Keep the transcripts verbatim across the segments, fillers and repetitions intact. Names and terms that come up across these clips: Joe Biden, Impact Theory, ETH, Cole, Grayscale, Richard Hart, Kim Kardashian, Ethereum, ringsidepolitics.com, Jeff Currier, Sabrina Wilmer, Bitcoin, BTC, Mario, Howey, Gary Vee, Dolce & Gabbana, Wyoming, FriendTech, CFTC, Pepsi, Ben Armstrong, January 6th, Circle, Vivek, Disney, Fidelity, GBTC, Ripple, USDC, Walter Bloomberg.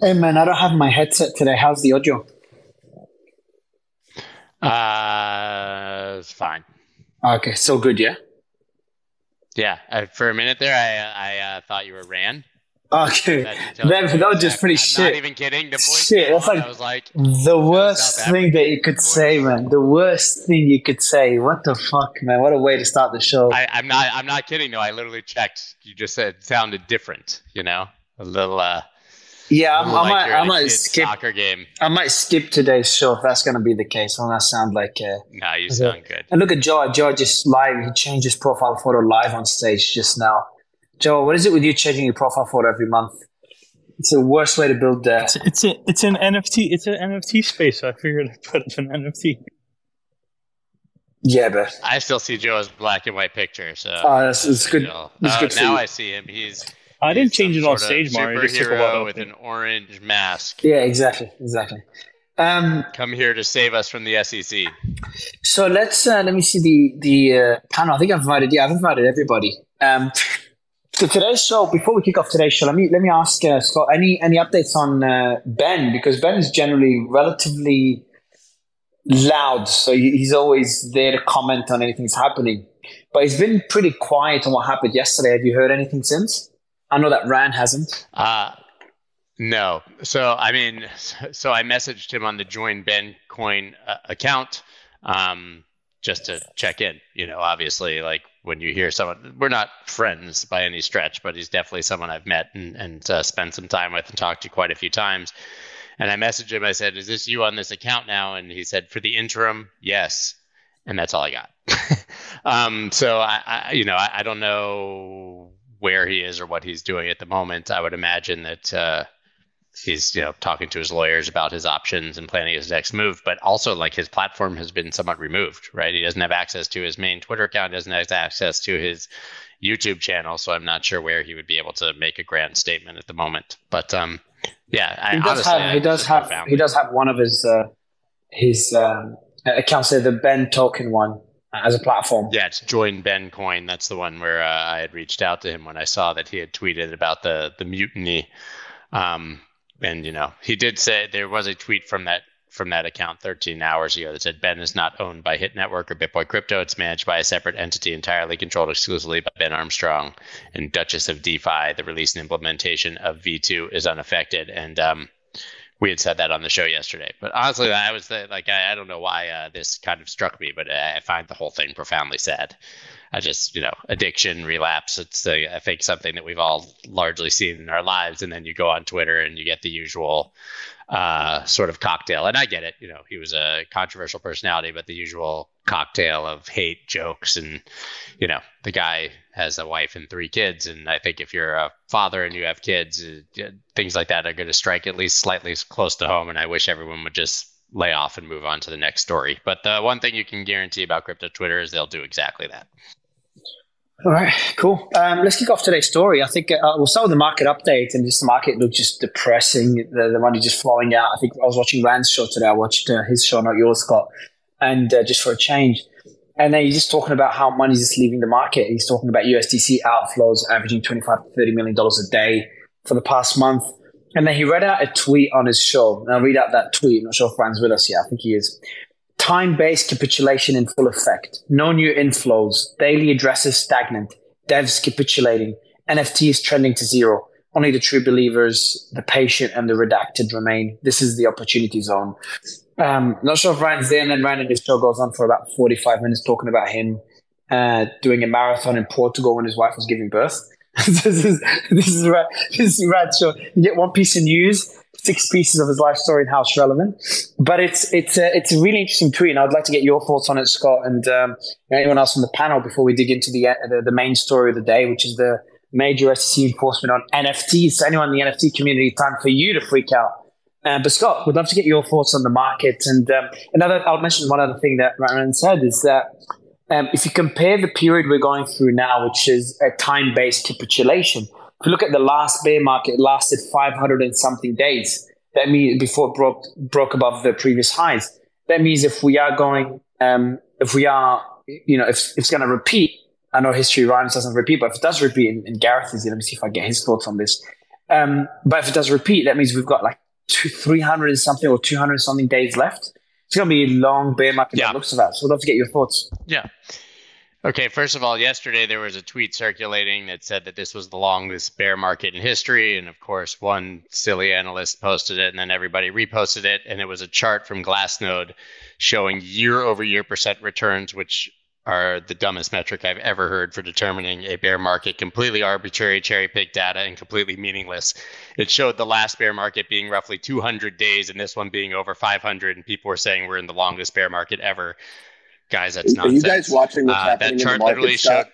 Hey man, I don't have my headset today. How's the audio? Uh, it's fine. Okay, so good, yeah? Yeah, I, for a minute there, I I uh, thought you were Ran. Okay, that, that, that was just pretty I'm shit. I'm not even kidding. The voice shit, that's like, I was like the worst thing that you could say, man. The worst thing you could say. What the fuck, man? What a way to start the show. I, I'm not. I'm not kidding. No, I literally checked. You just said it sounded different. You know, a little. Uh, yeah, little I, like I might. I might skip soccer game. I might skip today's show if that's going to be the case. When I sound like. Uh, no, you sound it. Good. And look at Joe. Joe just live. He changed his profile photo live on stage just now. Joe, what is it with you changing your profile photo every month? It's the worst way to build debt. It's it's, a, it's an N F T. It's an N F T space. So I figured I'd put up an N F T. Yeah, but I still see Joe's black and white picture. So oh, that's, that's good. That's oh, good. Now I see him. He's. I he's didn't change it on stage, Mario. Just took a while with an orange mask. Yeah, exactly, exactly. Um, Come here to save us from the S E C. So let's uh, let me see the the uh, panel. I think I've invited. Yeah, I've invited everybody. Um, So today's show, before we kick off today's show, let me let me ask uh, Scott any any updates on uh, Ben, because Ben is generally relatively loud, so he's always there to comment on anything that's happening. But he's been pretty quiet on what happened yesterday. Have you heard anything since? I know that Ryan hasn't. Uh no. So I mean, so I messaged him on the Join Ben Coin uh, account um, just to check in. You know, obviously, like. When you hear someone, we're not friends by any stretch, but he's definitely someone I've met and, and uh, spent some time with and talked to quite a few times. And I messaged him, I said, is this you on this account now? And he said, for the interim, yes. And that's all I got. um, so, I, I, you know, I, I don't know where he is or what he's doing at the moment. I would imagine that uh, he's, you know, talking to his lawyers about his options and planning his next move. But also, like, his platform has been somewhat removed, right? He doesn't have access to his main Twitter account, doesn't have access to his YouTube channel. So I'm not sure where he would be able to make a grand statement at the moment. But um, yeah, I, he does honestly, have he does have he me. does have one of his uh, his um, accounts, the Ben token one, as a platform. Yeah, it's Join Ben Coin. That's the one where uh, I had reached out to him when I saw that he had tweeted about the the mutiny. Um, And, you know, he did say there was a tweet from that from that account thirteen hours ago that said Ben is not owned by Hit Network or Bitboy Crypto. It's managed by a separate entity entirely controlled exclusively by Ben Armstrong and Duchess of DeFi. The release and implementation of V two is unaffected. And um, we had said that on the show yesterday. But honestly, I was like, I, I don't know why uh, this kind of struck me, but I find the whole thing profoundly sad. I just, you know, addiction, relapse. It's, uh, I think, something that we've all largely seen in our lives. And then you go on Twitter and you get the usual uh, sort of cocktail. And I get it. You know, he was a controversial personality, but the usual cocktail of hate, jokes. And, you know, the guy has a wife and three kids. And I think if you're a father and you have kids, uh, things like that are going to strike at least slightly close to home. And I wish everyone would just lay off and move on to the next story. But the one thing you can guarantee about crypto Twitter is they'll do exactly that. All right, cool. Um, let's kick off today's story. I think uh, we'll start with the market update, and just the market looked just depressing. The, the money just flowing out. I think I was watching Rand's show today. I watched uh, his show, not yours, Scott, and uh, just for a change. And then he's just talking about how money's just leaving the market. He's talking about U S D C outflows averaging twenty-five to thirty million dollars a day for the past month. And then he read out a tweet on his show. And I'll read out that tweet. I'm not sure if Rand's with us yet. I think he is. Time-based capitulation in full effect. No new inflows. Daily addresses stagnant. Devs capitulating. N F Ts trending to zero. Only the true believers, the patient, and the redacted remain. This is the opportunity zone. Um, not sure if Ryan's there, and then Ryan and his show goes on for about forty-five minutes talking about him uh, doing a marathon in Portugal when his wife was giving birth. this is this is Ryan, this is Ryan's show. You get one piece of news. Six pieces of his life story and how it's relevant, but it's it's a, it's a really interesting tweet, and I'd like to get your thoughts on it, Scott, and um, anyone else on the panel before we dig into the, uh, the the main story of the day, which is the major S E C enforcement on N F Ts. So anyone in the N F T community, time for you to freak out. Uh, but Scott, we'd love to get your thoughts on the market. And um, another, I'll mention one other thing that Ryan said is that um, if you compare the period we're going through now, which is a time-based capitulation. If you look at the last bear market, it lasted five hundred and something days. That means before it broke broke above the previous highs. That means if we are going, um, if we are, you know, if, if it's going to repeat, I know history rhymes doesn't repeat, but if it does repeat, and, and Gareth is here, let me see if I get his thoughts on this. Um, but if it does repeat, that means we've got like two, three hundred and something or two hundred and something days left. It's going to be a long bear market yeah. that looks about. So we'd love to get your thoughts. Yeah. Okay, first of all, yesterday there was a tweet circulating that said that this was the longest bear market in history. And of course, one silly analyst posted it and then everybody reposted it. And it was a chart from Glassnode showing year over year percent returns, which are the dumbest metric I've ever heard for determining a bear market, completely arbitrary, cherry-picked data and completely meaningless. It showed the last bear market being roughly two hundred days and this one being over five hundred. And people were saying we're in the longest bear market ever. Guys, that's nonsense. Are you guys watching what's happening uh, that chart in the market literally showed,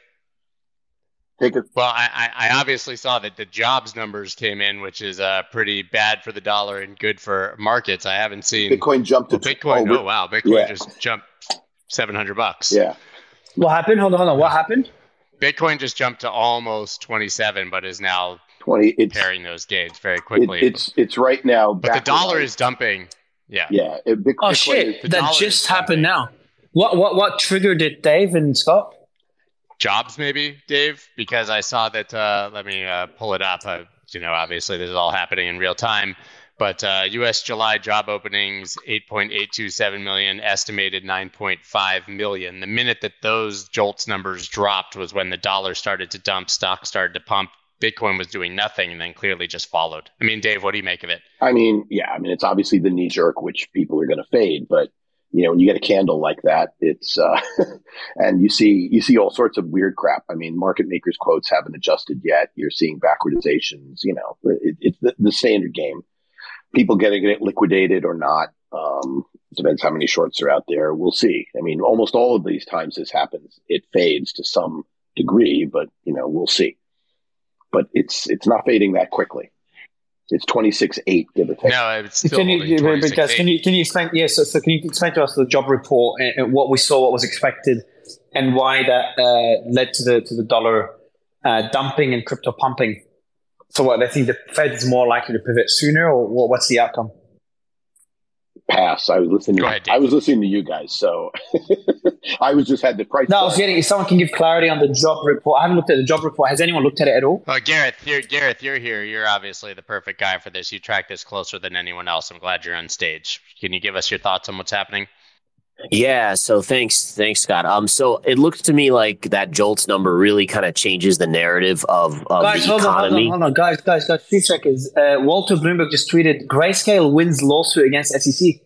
Take a- Well, I, I obviously saw that the jobs numbers came in, which is uh, pretty bad for the dollar and good for markets. I haven't seen Bitcoin jumped. Well, Bitcoin, oh, oh wow, Bitcoin yeah. just jumped seven hundred bucks. Yeah. What happened? Hold on, hold on. What happened? Bitcoin just jumped to almost twenty-seven, but is now twenty. It's pairing those gains very quickly. It, it's it's right now, but the dollar is dumping. Yeah. Yeah. It, Bitcoin, oh shit! Bitcoin, that just happened now. What what what triggered it, Dave and Scott? Jobs, maybe, Dave, because I saw that. Uh, let me uh, pull it up. Uh, you know, obviously, this is all happening in real time. But uh, U S July job openings, eight point eight two seven million, estimated nine point five million. The minute that those jolts numbers dropped was when the dollar started to dump, stock started to pump. Bitcoin was doing nothing and then clearly just followed. I mean, Dave, what do you make of it? I mean, yeah, I mean, it's obviously the knee jerk, which people are going to fade, but you know, when you get a candle like that, it's uh, and you see you see all sorts of weird crap. I mean, market makers' quotes haven't adjusted yet. You're seeing backwardizations. You know, it, it's the, the standard game. People getting it liquidated or not um, depends how many shorts are out there. We'll see. I mean, almost all of these times this happens, it fades to some degree, but you know, we'll see. But it's it's not fading that quickly. It's twenty-six point eight, give or take. No, it's still can you, because can you can you explain? Yes, yeah, so, so can you explain to us the job report and, and what we saw, what was expected, and why that uh, led to the to the dollar uh, dumping and crypto pumping? So, what they think the Fed is more likely to pivot sooner, or what, what's the outcome? Pass. I was listening. To, ahead, I was listening to you guys, so I was just had the price. No, price. I was getting. If someone can give clarity on the job report, I haven't looked at the job report. Has anyone looked at it at all? Uh, Gareth, you're, Gareth, you're here. You're obviously the perfect guy for this. You track this closer than anyone else. I'm glad you're on stage. Can you give us your thoughts on what's happening? Yeah. So thanks, thanks, Scott. Um. So it looks to me like that jolts number really kind of changes the narrative of, of guys, the economy. Hold on, hold on, hold on, guys, guys, guys. Three seconds. Uh, Walter Bloomberg just tweeted: Grayscale wins lawsuit against S E C.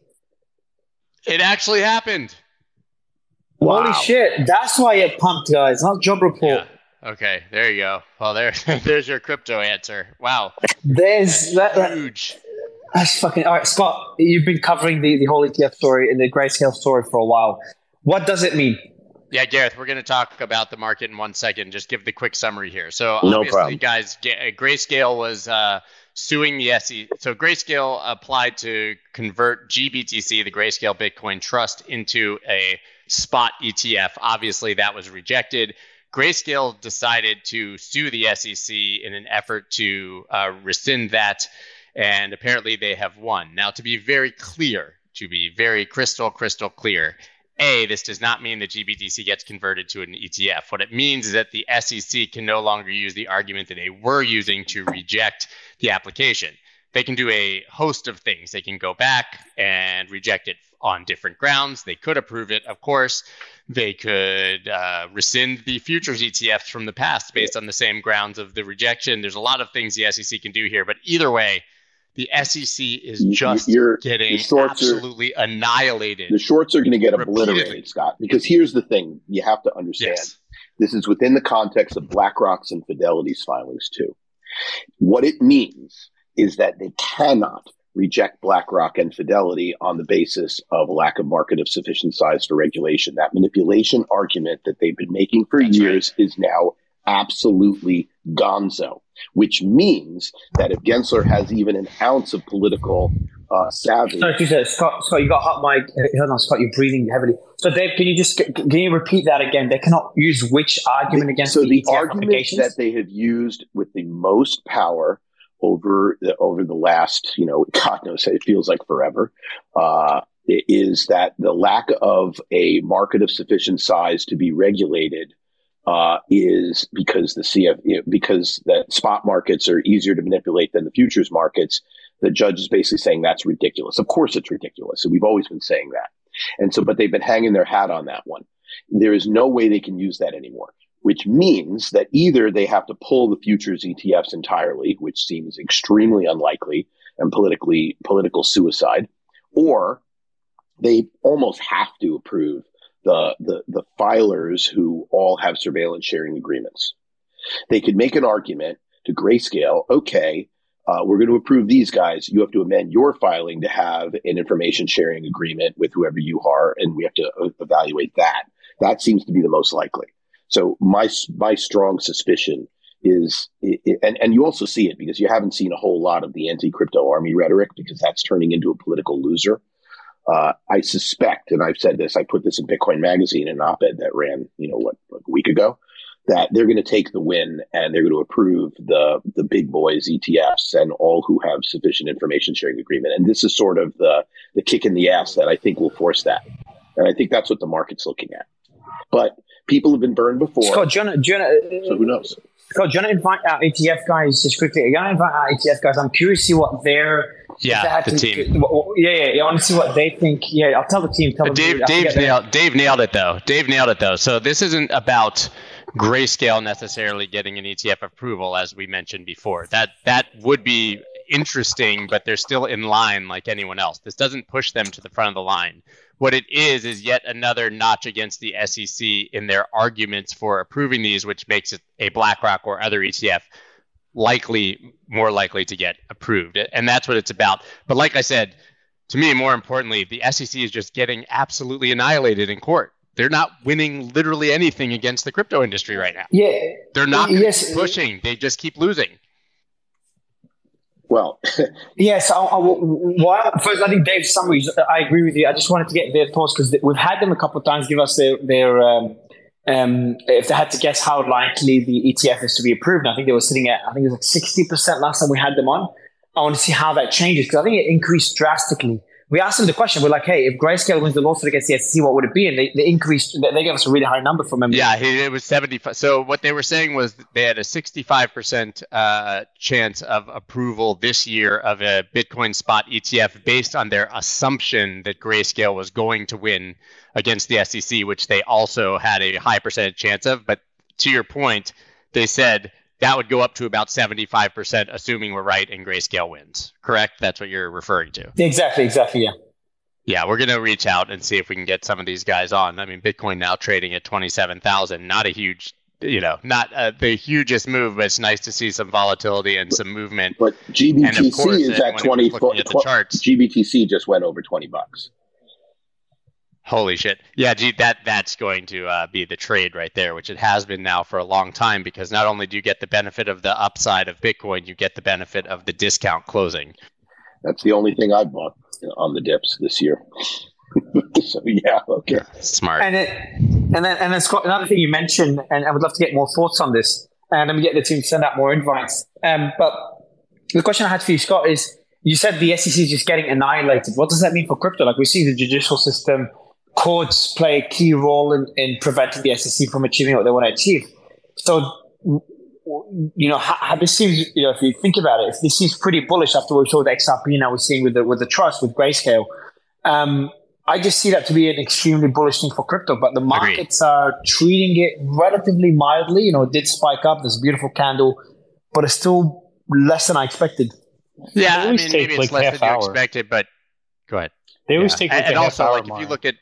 It actually happened. Wow. Holy shit! That's why it pumped, guys. Not job report. Yeah. Okay. There you go. Well, there, there's your crypto answer. Wow. There's that's that, huge. That's fucking... All right, Scott, you've been covering the, the whole E T F story and the Grayscale story for a while. What does it mean? Yeah, Gareth, we're going to talk about the market in one second. Just give the quick summary here. So no obviously, problem. Guys, Grayscale was uh, suing the S E C. So Grayscale applied to convert G B T C, the Grayscale Bitcoin Trust, into a spot E T F. Obviously, that was rejected. Grayscale decided to sue the S E C in an effort to uh, rescind that. And apparently they have won. Now, to be very clear, to be very crystal, crystal clear, A, this does not mean that G B T C gets converted to an E T F. What it means is that the S E C can no longer use the argument that they were using to reject the application. They can do a host of things. They can go back and reject it on different grounds. They could approve it, of course. They could uh, rescind the futures E T Fs from the past based on the same grounds of the rejection. There's a lot of things the S E C can do here, but either way, the S E C is just You're, getting absolutely are, annihilated. The shorts are going to get obliterated, Scott, because here's the thing you have to understand. Yes. This is within the context of BlackRock's and Fidelity's filings, too. What it means is that they cannot reject BlackRock and Fidelity on the basis of lack of market of sufficient size for regulation. That manipulation argument that they've been making for That's years right. is now absolutely gonzo, which means that if Gensler has even an ounce of political uh, savvy... Sorry, Scott, Scott, you got hot mic. Hold on, Scott, you're breathing heavily. So, Dave, can you just can you repeat that again? They cannot use which argument against the E T F applications? So the argument that they have used with the most power over the, over the last, you know, God knows, it feels like forever, uh, is that the lack of a market of sufficient size to be regulated uh, is because the C F, you know, because that spot markets are easier to manipulate than the futures markets. The judge is basically saying that's ridiculous. Of course it's ridiculous. And we've always been saying that. And so, but they've been hanging their hat on that one. There is no way they can use that anymore, which means that either they have to pull the futures E T Fs entirely, which seems extremely unlikely and politically, political suicide, or they almost have to approve the, the, the filers who all have surveillance sharing agreements. They could make an argument to Grayscale, okay, Uh, we're going to approve these guys. You have to amend your filing to have an information sharing agreement with whoever you are, and we have to evaluate that. That seems to be the most likely. So my my strong suspicion is, and, and you also see it because you haven't seen a whole lot of the anti-crypto army rhetoric because that's turning into a political loser. Uh, I suspect, and I've said this, I put this in Bitcoin Magazine, an op-ed that ran, you know, what, like a week ago, that they're going to take the win and they're going to approve the the big boys E T Fs and all who have sufficient information sharing agreement. And this is sort of the the kick in the ass that I think will force that. And I think that's what the market's looking at. But people have been burned before. Scott, do you want to, so who knows? Scott, do you want to invite our E T F guys just quickly? Are you going to invite our E T F guys? I'm curious to see what their... Yeah, the to, team. What, yeah, yeah, yeah. I want to see what they think. Yeah, I'll tell the team. Tell Dave, them, Dave, nailed, Dave nailed it, though. Dave nailed it, though. So this isn't about... Grayscale necessarily getting an E T F approval, as we mentioned before. That that would be interesting, but they're still in line like anyone else. This doesn't push them to the front of the line. What it is is yet another notch against the S E C in their arguments for approving these, which makes it a BlackRock or other E T F likely, more likely to get approved. And that's what it's about. But like I said, to me, more importantly, the S E C is just getting absolutely annihilated in court. They're not winning literally anything against the crypto industry right now. Yeah, they're not yes. pushing. They just keep losing. Well, yes. I, I, well, first, I think Dave's summary, I agree with you. I just wanted to get their thoughts because we've had them a couple of times give us their, their um, um, if they had to guess how likely the E T F is to be approved. And I think they were sitting at, I think it was like sixty percent last time we had them on. I want to see how that changes because I think it increased drastically. We asked them the question. We're like, "Hey, if Grayscale wins the lawsuit against the S E C, what would it be?" And they, they increased. They gave us a really high number for memory. Yeah, it was seventy-five. So what they were saying was they had a sixty-five uh, percent chance of approval this year of a Bitcoin spot E T F based on their assumption that Grayscale was going to win against the S E C, which they also had a high percentage chance of. But to your point, they said that would go up to about seventy-five percent, assuming we're right and Grayscale wins. Correct? That's what you're referring to. Exactly, exactly, yeah. Yeah, we're going to reach out and see if we can get some of these guys on. I mean, Bitcoin now trading at twenty-seven thousand, not a huge, you know, not uh, the hugest move, but it's nice to see some volatility and some movement. But G B T C is at twenty. G B T C just went over twenty bucks. Holy shit. Yeah, gee, that, that's going to uh, be the trade right there, which it has been now for a long time, because not only do you get the benefit of the upside of Bitcoin, you get the benefit of the discount closing. That's the only thing I bought on the dips this year. So, yeah, okay. Yeah, smart. And it, and then, and then Scott, another thing you mentioned, and I would love to get more thoughts on this, and let me get the team to send out more invites. Um, but the question I had for you, Scott, is you said the S E C is just getting annihilated. What does that mean for crypto? Like, we see the judicial system... Courts play a key role in, in preventing the S E C from achieving what they want to achieve. So, you know, how, how this seems, you know, if you think about it, this seems pretty bullish after we saw the X R P now we're seeing with the, with the trust, with Grayscale. Um, I just see that to be an extremely bullish thing for crypto, but the markets Agreed. Are treating it relatively mildly. You know, it did spike up. There's a beautiful candle, but it's still less than I expected. Yeah, I mean, maybe like it's less than you expected, but go ahead. They always yeah. take like and, a and half also, hour like, if you look at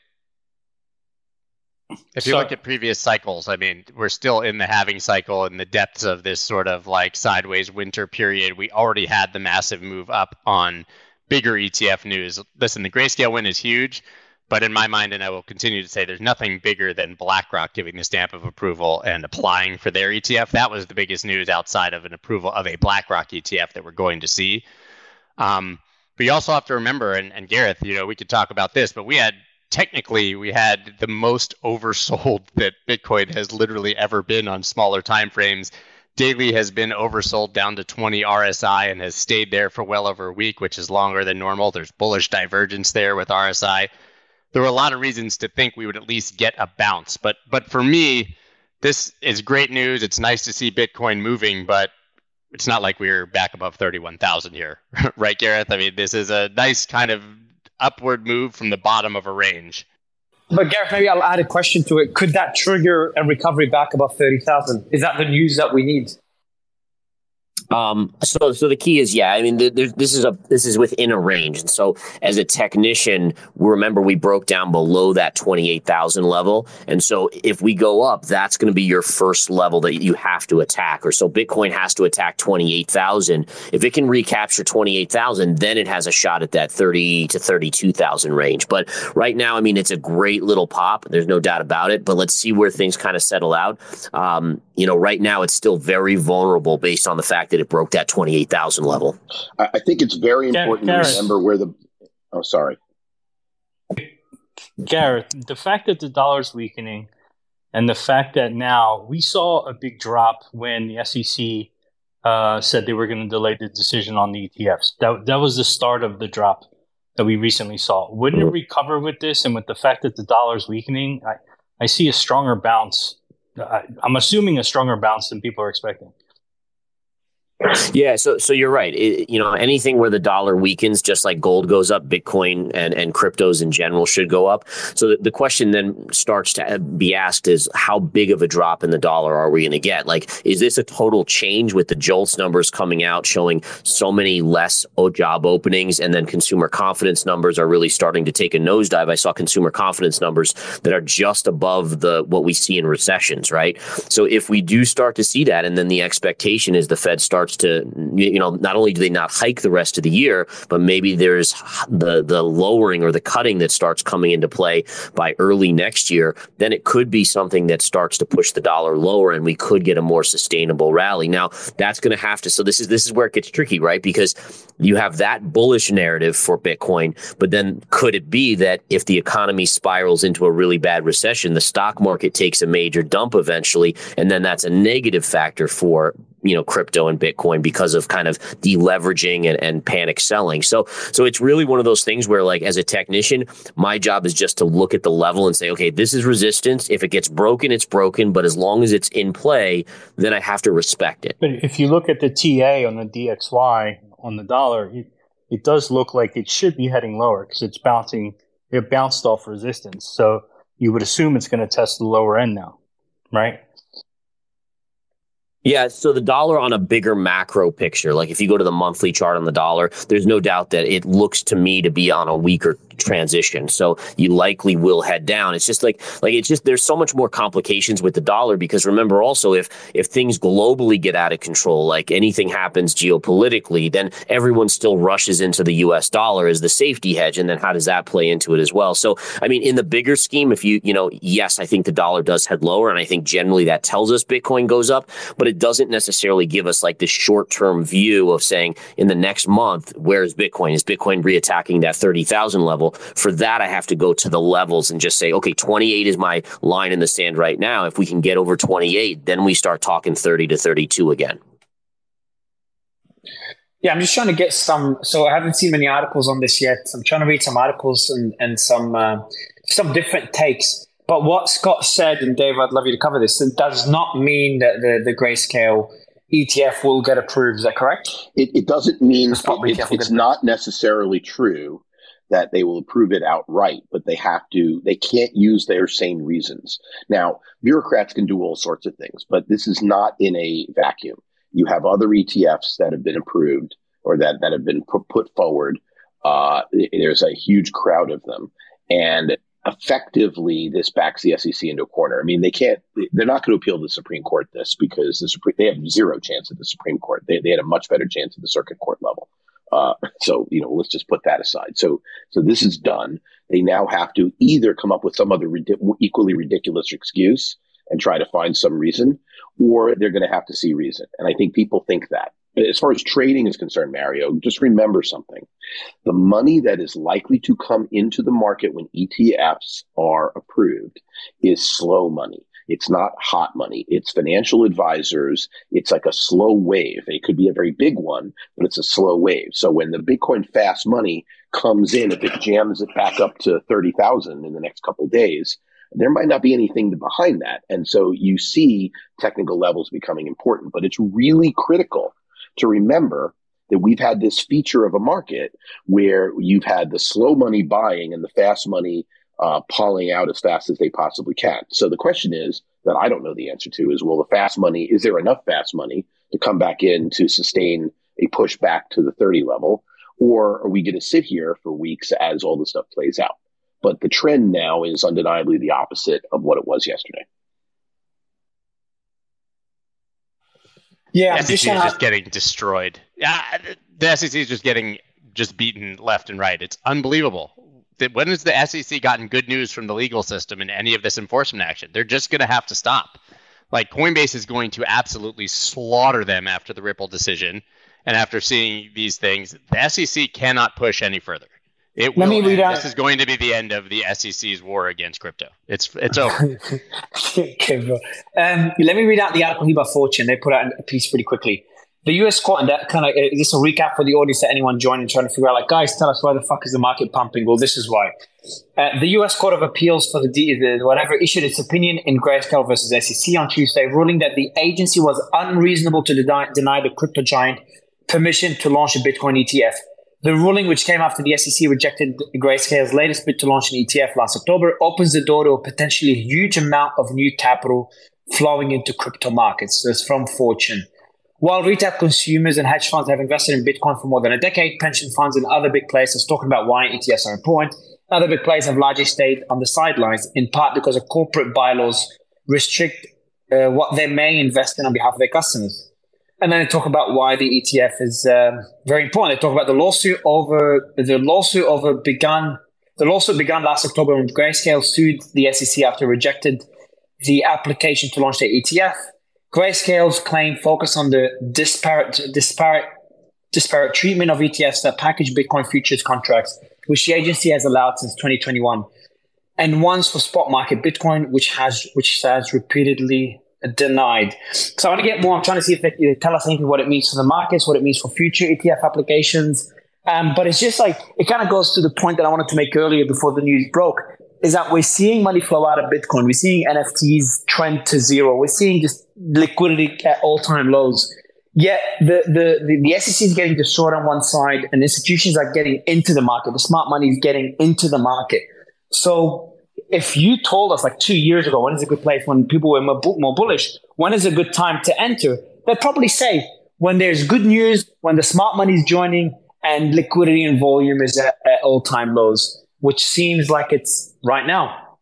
If you so, look at previous cycles, I mean, we're still in the halving cycle in the depths of this sort of like sideways winter period. We already had the massive move up on bigger E T F news. Listen, the Grayscale win is huge, but in my mind, and I will continue to say, there's nothing bigger than BlackRock giving the stamp of approval and applying for their E T F. That was the biggest news outside of an approval of a BlackRock E T F that we're going to see. Um, but you also have to remember, and, and Gareth, you know, we could talk about this, but we had Technically, we had the most oversold that Bitcoin has literally ever been on smaller timeframes. Daily has been oversold down to twenty R S I and has stayed there for well over a week, which is longer than normal. There's bullish divergence there with R S I. There were a lot of reasons to think we would at least get a bounce. But but for me, this is great news. It's nice to see Bitcoin moving, but it's not like we're back above thirty-one thousand here, right, Gareth? I mean, this is a nice kind of upward move from the bottom of a range. But Gareth, maybe I'll add a question to it. Could that trigger a recovery back above thirty thousand? Is that the news that we need? Um, so, so the key is, yeah, I mean, th- th- this is a, this is within a range. And so as a technician, remember we broke down below that twenty-eight thousand level. And so if we go up, that's going to be your first level that you have to attack. Or so Bitcoin has to attack twenty-eight thousand. If it can recapture twenty-eight thousand, then it has a shot at that thirty to thirty-two thousand range. But right now, I mean, it's a great little pop. There's no doubt about it, but let's see where things kind of settle out. Um, you know, right now it's still very vulnerable based on the fact that it broke that twenty-eight thousand level. I think it's very important Gareth, to remember where the... Oh, sorry. Gareth, the fact that the dollar's weakening and the fact that now we saw a big drop when the S E C uh, said they were going to delay the decision on the E T Fs. That, that was the start of the drop that we recently saw. Wouldn't it recover with this and with the fact that the dollar's weakening? I, I see a stronger bounce. I, I'm assuming a stronger bounce than people are expecting. Yeah, so so you're right. It, you know, anything where the dollar weakens, just like gold goes up, Bitcoin and, and cryptos in general should go up. So the, the question then starts to be asked is, how big of a drop in the dollar are we going to get? Like, is this a total change with the JOLTS numbers coming out showing so many less job openings, and then consumer confidence numbers are really starting to take a nosedive? I saw consumer confidence numbers that are just above the what we see in recessions, right? So if we do start to see that, and then the expectation is the Fed starts to, you know, not only do they not hike the rest of the year, but maybe there's the the lowering or the cutting that starts coming into play by early next year, then it could be something that starts to push the dollar lower and we could get a more sustainable rally. Now, that's going to have to, so this is this is where it gets tricky, right? Because you have that bullish narrative for Bitcoin, but then could it be that if the economy spirals into a really bad recession, the stock market takes a major dump eventually, and then that's a negative factor for, you know, crypto and Bitcoin because of kind of deleveraging and, and panic selling. So, so it's really one of those things where, like, as a technician, my job is just to look at the level and say, okay, this is resistance. If it gets broken, it's broken. But as long as it's in play, then I have to respect it. But if you look at the T A on the D X Y on the dollar, it, it does look like it should be heading lower because it's bouncing. It bounced off resistance. So you would assume it's going to test the lower end now, right? Yeah, so the dollar on a bigger macro picture, like if you go to the monthly chart on the dollar, there's no doubt that it looks to me to be on a weaker transition. So you likely will head down. It's just like, like it's just, there's so much more complications with the dollar because remember also if, if things globally get out of control, like anything happens geopolitically, then everyone still rushes into the U S dollar as the safety hedge. And then how does that play into it as well? So, I mean, in the bigger scheme, if you, you know, yes, I think the dollar does head lower. And I think generally that tells us Bitcoin goes up, but it It doesn't necessarily give us like this short-term view of saying in the next month, where is Bitcoin? Is Bitcoin reattacking that thirty thousand level? For that, I have to go to the levels and just say, okay, twenty-eight is my line in the sand right now. If we can get over twenty-eight, then we start talking thirty to thirty-two again. Yeah, I'm just trying to get some. So I haven't seen many articles on this yet. I'm trying to read some articles and, and some uh, some different takes. But what Scott said, and Dave, I'd love you to cover this, it does not mean that the, the Grayscale E T F will get approved. Is that correct? It, it doesn't mean it, it, it's not necessarily true that they will approve it outright, but they have to, they can't use their same reasons. Now, bureaucrats can do all sorts of things, but this is not in a vacuum. You have other E T Fs that have been approved or that, that have been put, put forward. Uh, there's a huge crowd of them. And effectively, this backs the S E C into a corner. I mean, they can't, they're not going to appeal to the Supreme Court this because the Supreme, they have zero chance at the Supreme Court. They, they had a much better chance at the circuit court level. Uh, so, you know, let's just put that aside. So, so this is done. They now have to either come up with some other rid- equally ridiculous excuse and try to find some reason, or they're going to have to see reason. And I think people think that. As far as trading is concerned, Mario, just remember something. The money that is likely to come into the market when E T Fs are approved is slow money. It's not hot money. It's financial advisors. It's like a slow wave. It could be a very big one, but it's a slow wave. So when the Bitcoin fast money comes in, if it jams it back up to thirty thousand in the next couple of days, there might not be anything behind that. And so you see technical levels becoming important, but it's really critical to remember that we've had this feature of a market where you've had the slow money buying and the fast money uh, pawing out as fast as they possibly can. So the question is, that I don't know the answer to, is, will the fast money, is there enough fast money to come back in to sustain a push back to the thirty level? Or are we going to sit here for weeks as all this stuff plays out? But the trend now is undeniably the opposite of what it was yesterday. Yeah, the S E C is just, just getting destroyed. Yeah, the S E C is just getting just beaten left and right. It's unbelievable. When has the S E C gotten good news from the legal system in any of this enforcement action? They're just going to have to stop. Like, Coinbase is going to absolutely slaughter them after the Ripple decision. And after seeing these things, the S E C cannot push any further. It Let will me read out. This is going to be the end of the S E C's war against crypto. It's it's over. Okay, bro. Um, let me read out the article here by Fortune. They put out a piece pretty quickly. The U S court, and that kind of uh, just a recap for the audience that anyone joining trying to figure out, like, guys, tell us why the fuck is the market pumping? Well, this is why. Uh, the U S Court of Appeals for the, D- the whatever issued its opinion in Grayscale versus S E C on Tuesday, ruling that the agency was unreasonable to deny, deny the crypto giant permission to launch a Bitcoin E T F. The ruling, which came after the S E C rejected Grayscale's latest bid to launch an E T F last October, opens the door to a potentially huge amount of new capital flowing into crypto markets. So it's from Fortune. While retail consumers and hedge funds have invested in Bitcoin for more than a decade, pension funds and other big players are talking about why E T Fs are important. Other big players have largely stayed on the sidelines, in part because of corporate bylaws restrict uh, what they may invest in on behalf of their customers. And then they talk about why the E T F is um, very important. They talk about the lawsuit over the lawsuit over begun the lawsuit began last October when Grayscale sued the S E C after rejected the application to launch their E T F. Grayscale's claim focused on the disparate disparate disparate treatment of E T Fs that package Bitcoin futures contracts, which the agency has allowed since twenty twenty-one, and ones for spot market Bitcoin, which has which has repeatedly denied. So I want to get more. I'm trying to see if they, they tell us anything, what it means for the markets, what it means for future E T F applications. Um, but it's just like, it kind of goes to the point that I wanted to make earlier before the news broke, is that we're seeing money flow out of Bitcoin. We're seeing N F Ts trend to zero. We're seeing just liquidity at all-time lows. Yet the, the, the, the S E C is getting destroyed on one side, and institutions are getting into the market. The smart money is getting into the market. So if you told us like two years ago, when is a good place, when people were more, bu- more bullish, when is a good time to enter? They'd probably say when there's good news, when the smart money is joining and liquidity and volume is at, at all-time lows, which seems like it's right now.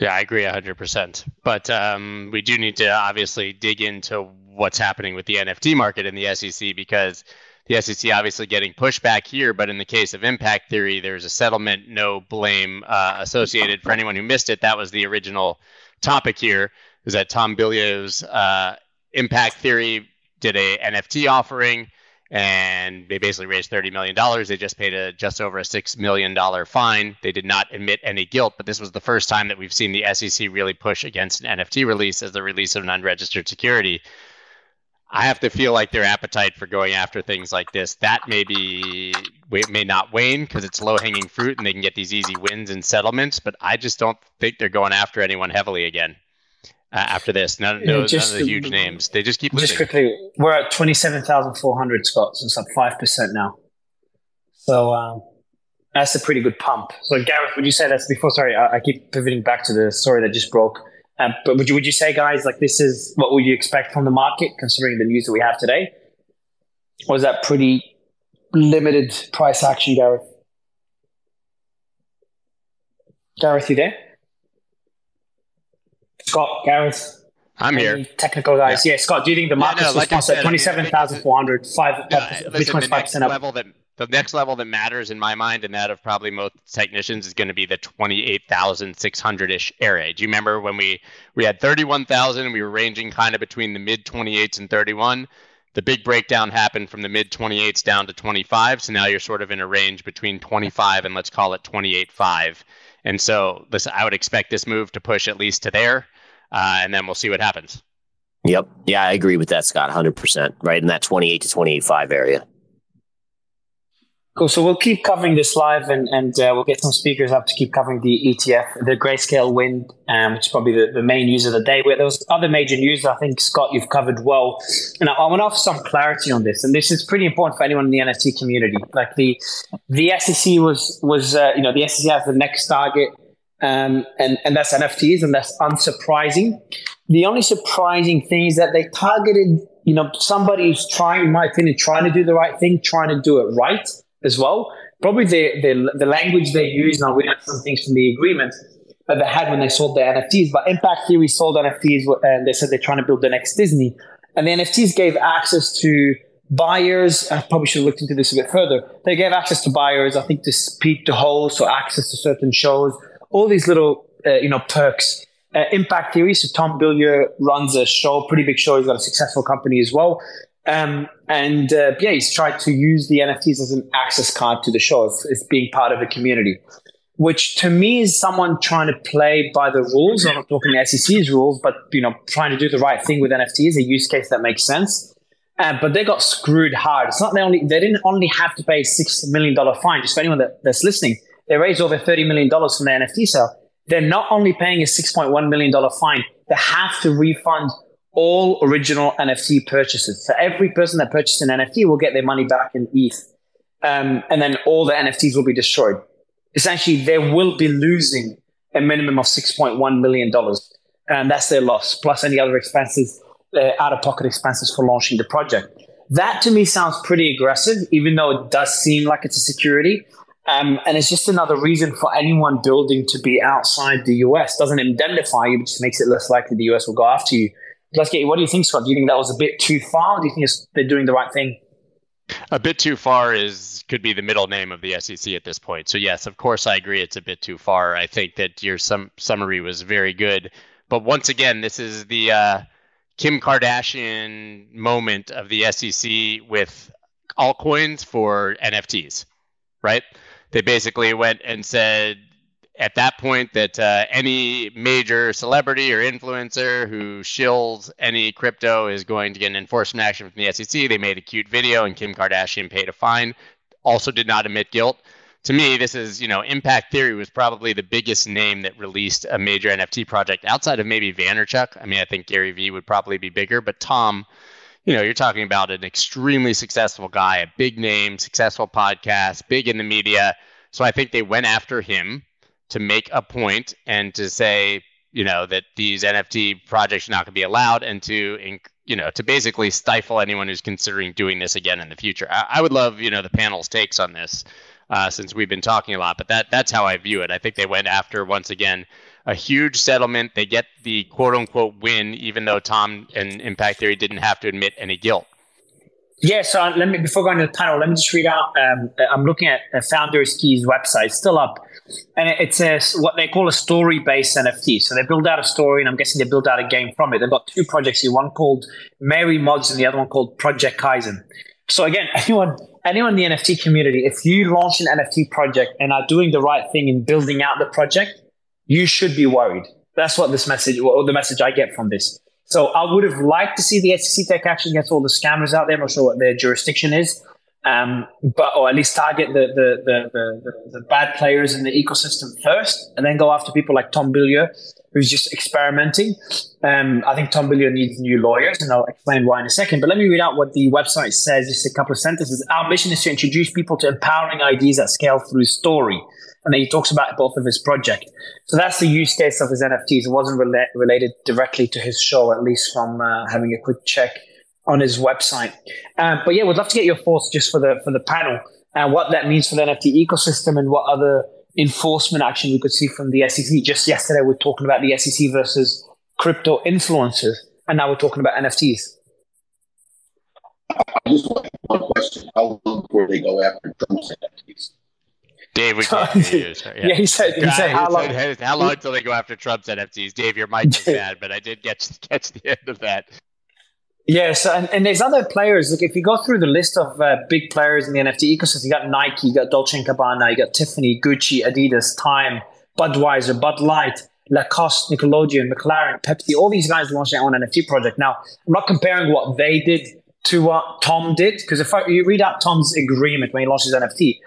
Yeah, I agree one hundred percent. But um, we do need to obviously dig into what's happening with the N F T market and the S E C, because the S E C obviously getting pushback here, but in the case of Impact Theory, there's a settlement, no blame uh, associated. For anyone who missed it, that was the original topic here, is that Tom Bilyeu's uh, Impact Theory did a N F T offering, and they basically raised thirty million dollars. They just paid a just over a six million dollars fine. They did not admit any guilt, but this was the first time that we've seen the S E C really push against an N F T release as the release of an unregistered security. I have to feel like their appetite for going after things like this, that may be, may not wane, because it's low-hanging fruit and they can get these easy wins and settlements. But I just don't think they're going after anyone heavily again uh, after this. None, no, just, none of the huge names. They just keep losing. Just quickly, we're at twenty-seven thousand four hundred, Scott, so it's up five percent now. So um, that's a pretty good pump. So Gareth, would you say that's before? Sorry, I, I keep pivoting back to the story that just broke. Um, but would you would you say, guys, like, this is what would you expect from the market considering the news that we have today? Or is that pretty limited price action, Gareth? Gareth, you there? Scott, Gareth, I'm here. Technical guys, yeah. yeah. Scott, do you think the market no, no, like response at twenty-seven thousand four hundred, five Bitcoin's five percent up? Level that, the next level that matters in my mind, and that of probably most technicians, is going to be the twenty-eight thousand six hundred ish area. Do you remember when we, we had thirty-one thousand and we were ranging kind of between the mid twenty-eights and thirty-one? The big breakdown happened from the mid twenty-eights down to twenty-five. So now you're sort of in a range between twenty-five and, let's call it, twenty-eight point five. And so this, I would expect this move to push at least to there, uh, and then we'll see what happens. Yep. Yeah, I agree with that, Scott, one hundred percent. Right in that twenty-eight to twenty-eight point five area. Cool. So we'll keep covering this live, and, and uh, we'll get some speakers up to keep covering the E T F, the Grayscale win, um, which is probably the, the main news of the day. Where there was other major news that I think, Scott, you've covered well. And I, I want to offer some clarity on this. And this is pretty important for anyone in the N F T community. Like the the S E C was, was uh, you know, the S E C has the next target, um, and, and that's N F Ts, and that's unsurprising. The only surprising thing is that they targeted, you know, somebody who's trying, in my opinion, trying to do the right thing, trying to do it right as well. Probably the, the the language they use, now we have some things from the agreement that they had when they sold their N F Ts, but Impact Theory sold N F Ts and they said they're trying to build the next Disney. And the N F Ts gave access to buyers. I probably should have looked into this a bit further. They gave access to buyers, I think, to speak to hosts or access to certain shows, all these little, uh, you know, perks. Uh, Impact Theory, so Tom Bilyeu runs a show, pretty big show. He's got a successful company as well. Um, and uh, yeah, he's tried to use the N F Ts as an access card to the show. It's, it's being part of a community, which to me is someone trying to play by the rules. I'm not talking the S E C's rules, but you know, trying to do the right thing with N F Ts, a use case that makes sense. Uh, but they got screwed hard. It's not they only they didn't only have to pay a six million dollars fine. Just for anyone that, that's listening, they raised over thirty million dollars from their N F T sale. They're not only paying a six point one million dollars fine, they have to refund all original N F T purchases. So every person that purchased an N F T will get their money back in E T H. Um, and then all the N F Ts will be destroyed. Essentially, they will be losing a minimum of six point one million dollars. And that's their loss, plus any other expenses, uh, out-of-pocket expenses for launching the project. That to me sounds pretty aggressive, even though it does seem like it's a security. Um, and it's just another reason for anyone building to be outside the U S. Doesn't indemnify you, but just makes it less likely the U S will go after you. Let's get you. What do you think, Scott? Do you think that was a bit too far? Or do you think it's, they're doing the right thing? A bit too far is could be the middle name of the S E C at this point. So yes, of course, I agree. It's a bit too far. I think that your sum- summary was very good. But once again, this is the uh, Kim Kardashian moment of the S E C with altcoins for N F Ts, right? They basically went and said, at that point, that uh, any major celebrity or influencer who shills any crypto is going to get an enforcement action from the S E C. They made a cute video, and Kim Kardashian paid a fine. Also, did not admit guilt. To me, this is, you know, Impact Theory was probably the biggest name that released a major N F T project outside of maybe Vaynerchuk. I mean, I think Gary Vee would probably be bigger, but Tom, you know, you're talking about an extremely successful guy, a big name, successful podcast, big in the media. So I think they went after him to make a point and to say, you know, that these N F T projects are not going to be allowed, and to, you know, to basically stifle anyone who's considering doing this again in the future. I, I would love, you know, the panel's takes on this, uh, since we've been talking a lot, but that that's how I view it. I think they went after, once again, a huge settlement. They get the quote unquote win, even though Tom and Impact Theory didn't have to admit any guilt. Yeah, so let me, before going to the title, let me just read out, um, I'm looking at Founders Key's website, it's still up, and it's a, what they call a story-based N F T. So they build out a story, and I'm guessing they build out a game from it. They've got two projects here, one called Mary Mods and the other one called Project Kaizen. So again, anyone anyone in the N F T community, if you launch an N F T project and are doing the right thing in building out the project, you should be worried. That's what this message, or the message I get from this. So I would have liked to see the S E C take action against all the scammers out there. I'm not sure what their jurisdiction is, um, but or at least target the the, the the the bad players in the ecosystem first, and then go after people like Tom Bilyeu, who's just experimenting. Um, I think Tom Bilyeu needs new lawyers, and I'll explain why in a second. But let me read out what the website says, just a couple of sentences. Our mission is to introduce people to empowering ideas at scale through story. And then he talks about both of his project. So that's the use case of his N F Ts. It wasn't rela- related directly to his show, at least from uh, having a quick check on his website. Um, but yeah, we'd love to get your thoughts just for the for the panel and what that means for the N F T ecosystem and what other enforcement action we could see from the S E C. Just yesterday, we were talking about the S E C versus crypto influencers, and now we're talking about N F Ts. I just want one question. How long before they go after Trump's N F Ts? Dave, we can't hear you. Sorry, yeah. yeah, he said, he God, said how long? Said, how long till they go after Trump's N F Ts? Dave, your mic is bad, but I did catch, catch the end of that. Yes, and, and there's other players. Like if you go through the list of uh, big players in the N F T ecosystem, you got Nike, you got Dolce and Gabbana, you got Tiffany, Gucci, Adidas, Time, Budweiser, Bud Light, Lacoste, Nickelodeon, McLaren, Pepsi. All these guys launched their own N F T project. Now, I'm not comparing what they did to what Tom did, because if I, you read out Tom's agreement when he launched his N F T,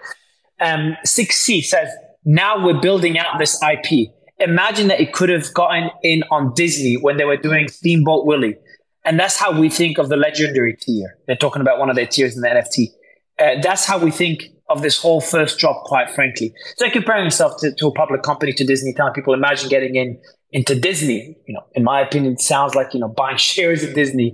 um, six C says, now we're building out this I P. Imagine that it could have gotten in on Disney when they were doing Steamboat Willie. And that's how we think of the legendary tier. They're talking about one of their tiers in the N F T. Uh, that's how we think of this whole first drop, quite frankly. So comparing yourself to, to a public company, to Disney, telling people, imagine getting in into Disney. You know, in my opinion, it sounds like, you know, buying shares of Disney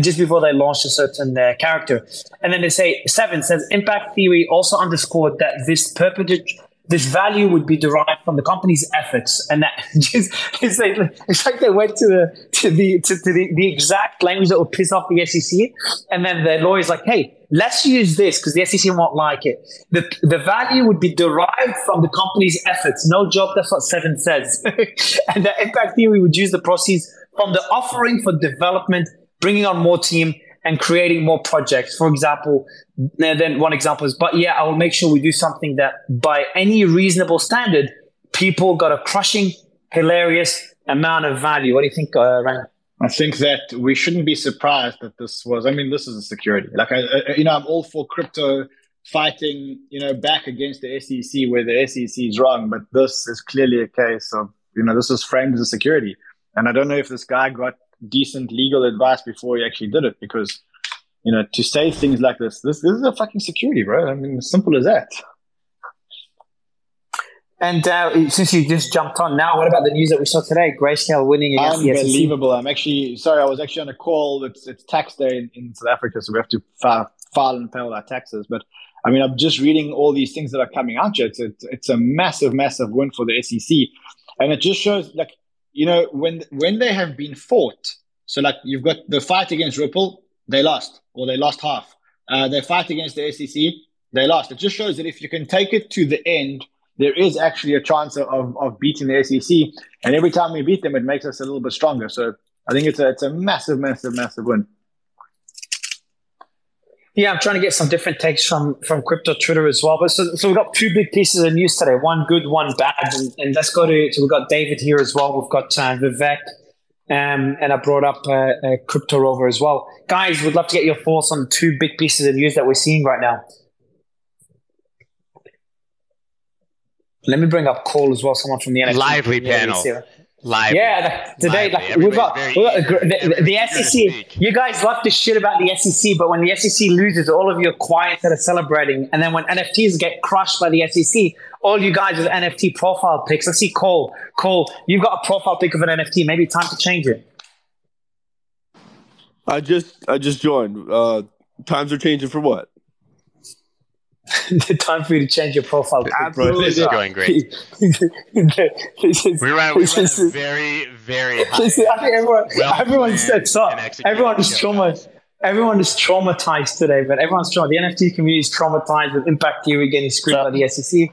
just before they launched a certain uh, character. And then they say, seven says, Impact Theory also underscored that this perpetuate this value would be derived from the company's efforts, and that just it's like, it's like they went to the to the to, to the, the exact language that would piss off the S E C, and then the lawyer's like, "Hey, let's use this because the S E C won't like it." The the value would be derived from the company's efforts. No joke, that's what Seven says, and the Impact Theory would use the proceeds from the offering for development, bringing on more team, and creating more projects. For example, then one example is, but yeah, I will make sure we do something that by any reasonable standard, people got a crushing, hilarious amount of value. What do you think, uh, Ryan? I think that we shouldn't be surprised that this was, I mean, this is a security. Like, I, I, you know, I'm all for crypto fighting, you know, back against the S E C where the S E C is wrong, but this is clearly a case of, you know, this is framed as a security. And I don't know if this guy got decent legal advice before he actually did it, because, you know, to say things like this, this this is a fucking security, bro. I mean, as simple as that. And uh, since you just jumped on now, what about the news that we saw today? Grayscale winning against the S E C. Unbelievable. I'm actually, sorry, I was actually on a call. It's, it's tax day in, in South Africa, so we have to file, file and pay all our taxes. But, I mean, I'm just reading all these things that are coming out. It's, it's, it's a massive, massive win for the S E C. And it just shows, like, you know, when when they have been fought, so like you've got the fight against Ripple, they lost, or they lost half. Uh, they fight against the S E C, they lost. It just shows that if you can take it to the end, there is actually a chance of, of beating the S E C. And every time we beat them, it makes us a little bit stronger. So I think it's a, it's a massive, massive, massive win. Yeah, I'm trying to get some different takes from, from crypto Twitter as well. But so, so we've got two big pieces of news today, one good, one bad. And, and let's go to, so we've got David here as well. We've got uh, Vivek, um, and I brought up uh, uh, Crypto Rover as well. Guys, we'd love to get your thoughts on two big pieces of news that we're seeing right now. Let me bring up Cole as well, someone from the N F T. Lively panel. Live. Yeah, the, today like, we've got, very, we've got gr- the, the S E C. You guys love to shit about the S E C, but when the S E C loses, all of you are quiet that are celebrating. And then when N F Ts get crushed by the S E C, all you guys with N F T profile pics. Let's see, Cole. Cole, you've got a profile pic of an N F T. Maybe time to change it. I just, I just joined. Uh, times are changing for what? The time for you to change your profile. Absolutely. This is going great. This is, we ran, we ran this is, very, very high. This is, I think everyone, well everyone steps up. Everyone is, trauma, everyone is traumatized today, but everyone's traumatized. The N F T community is traumatized with Impact Theory getting screwed so, by the S E C.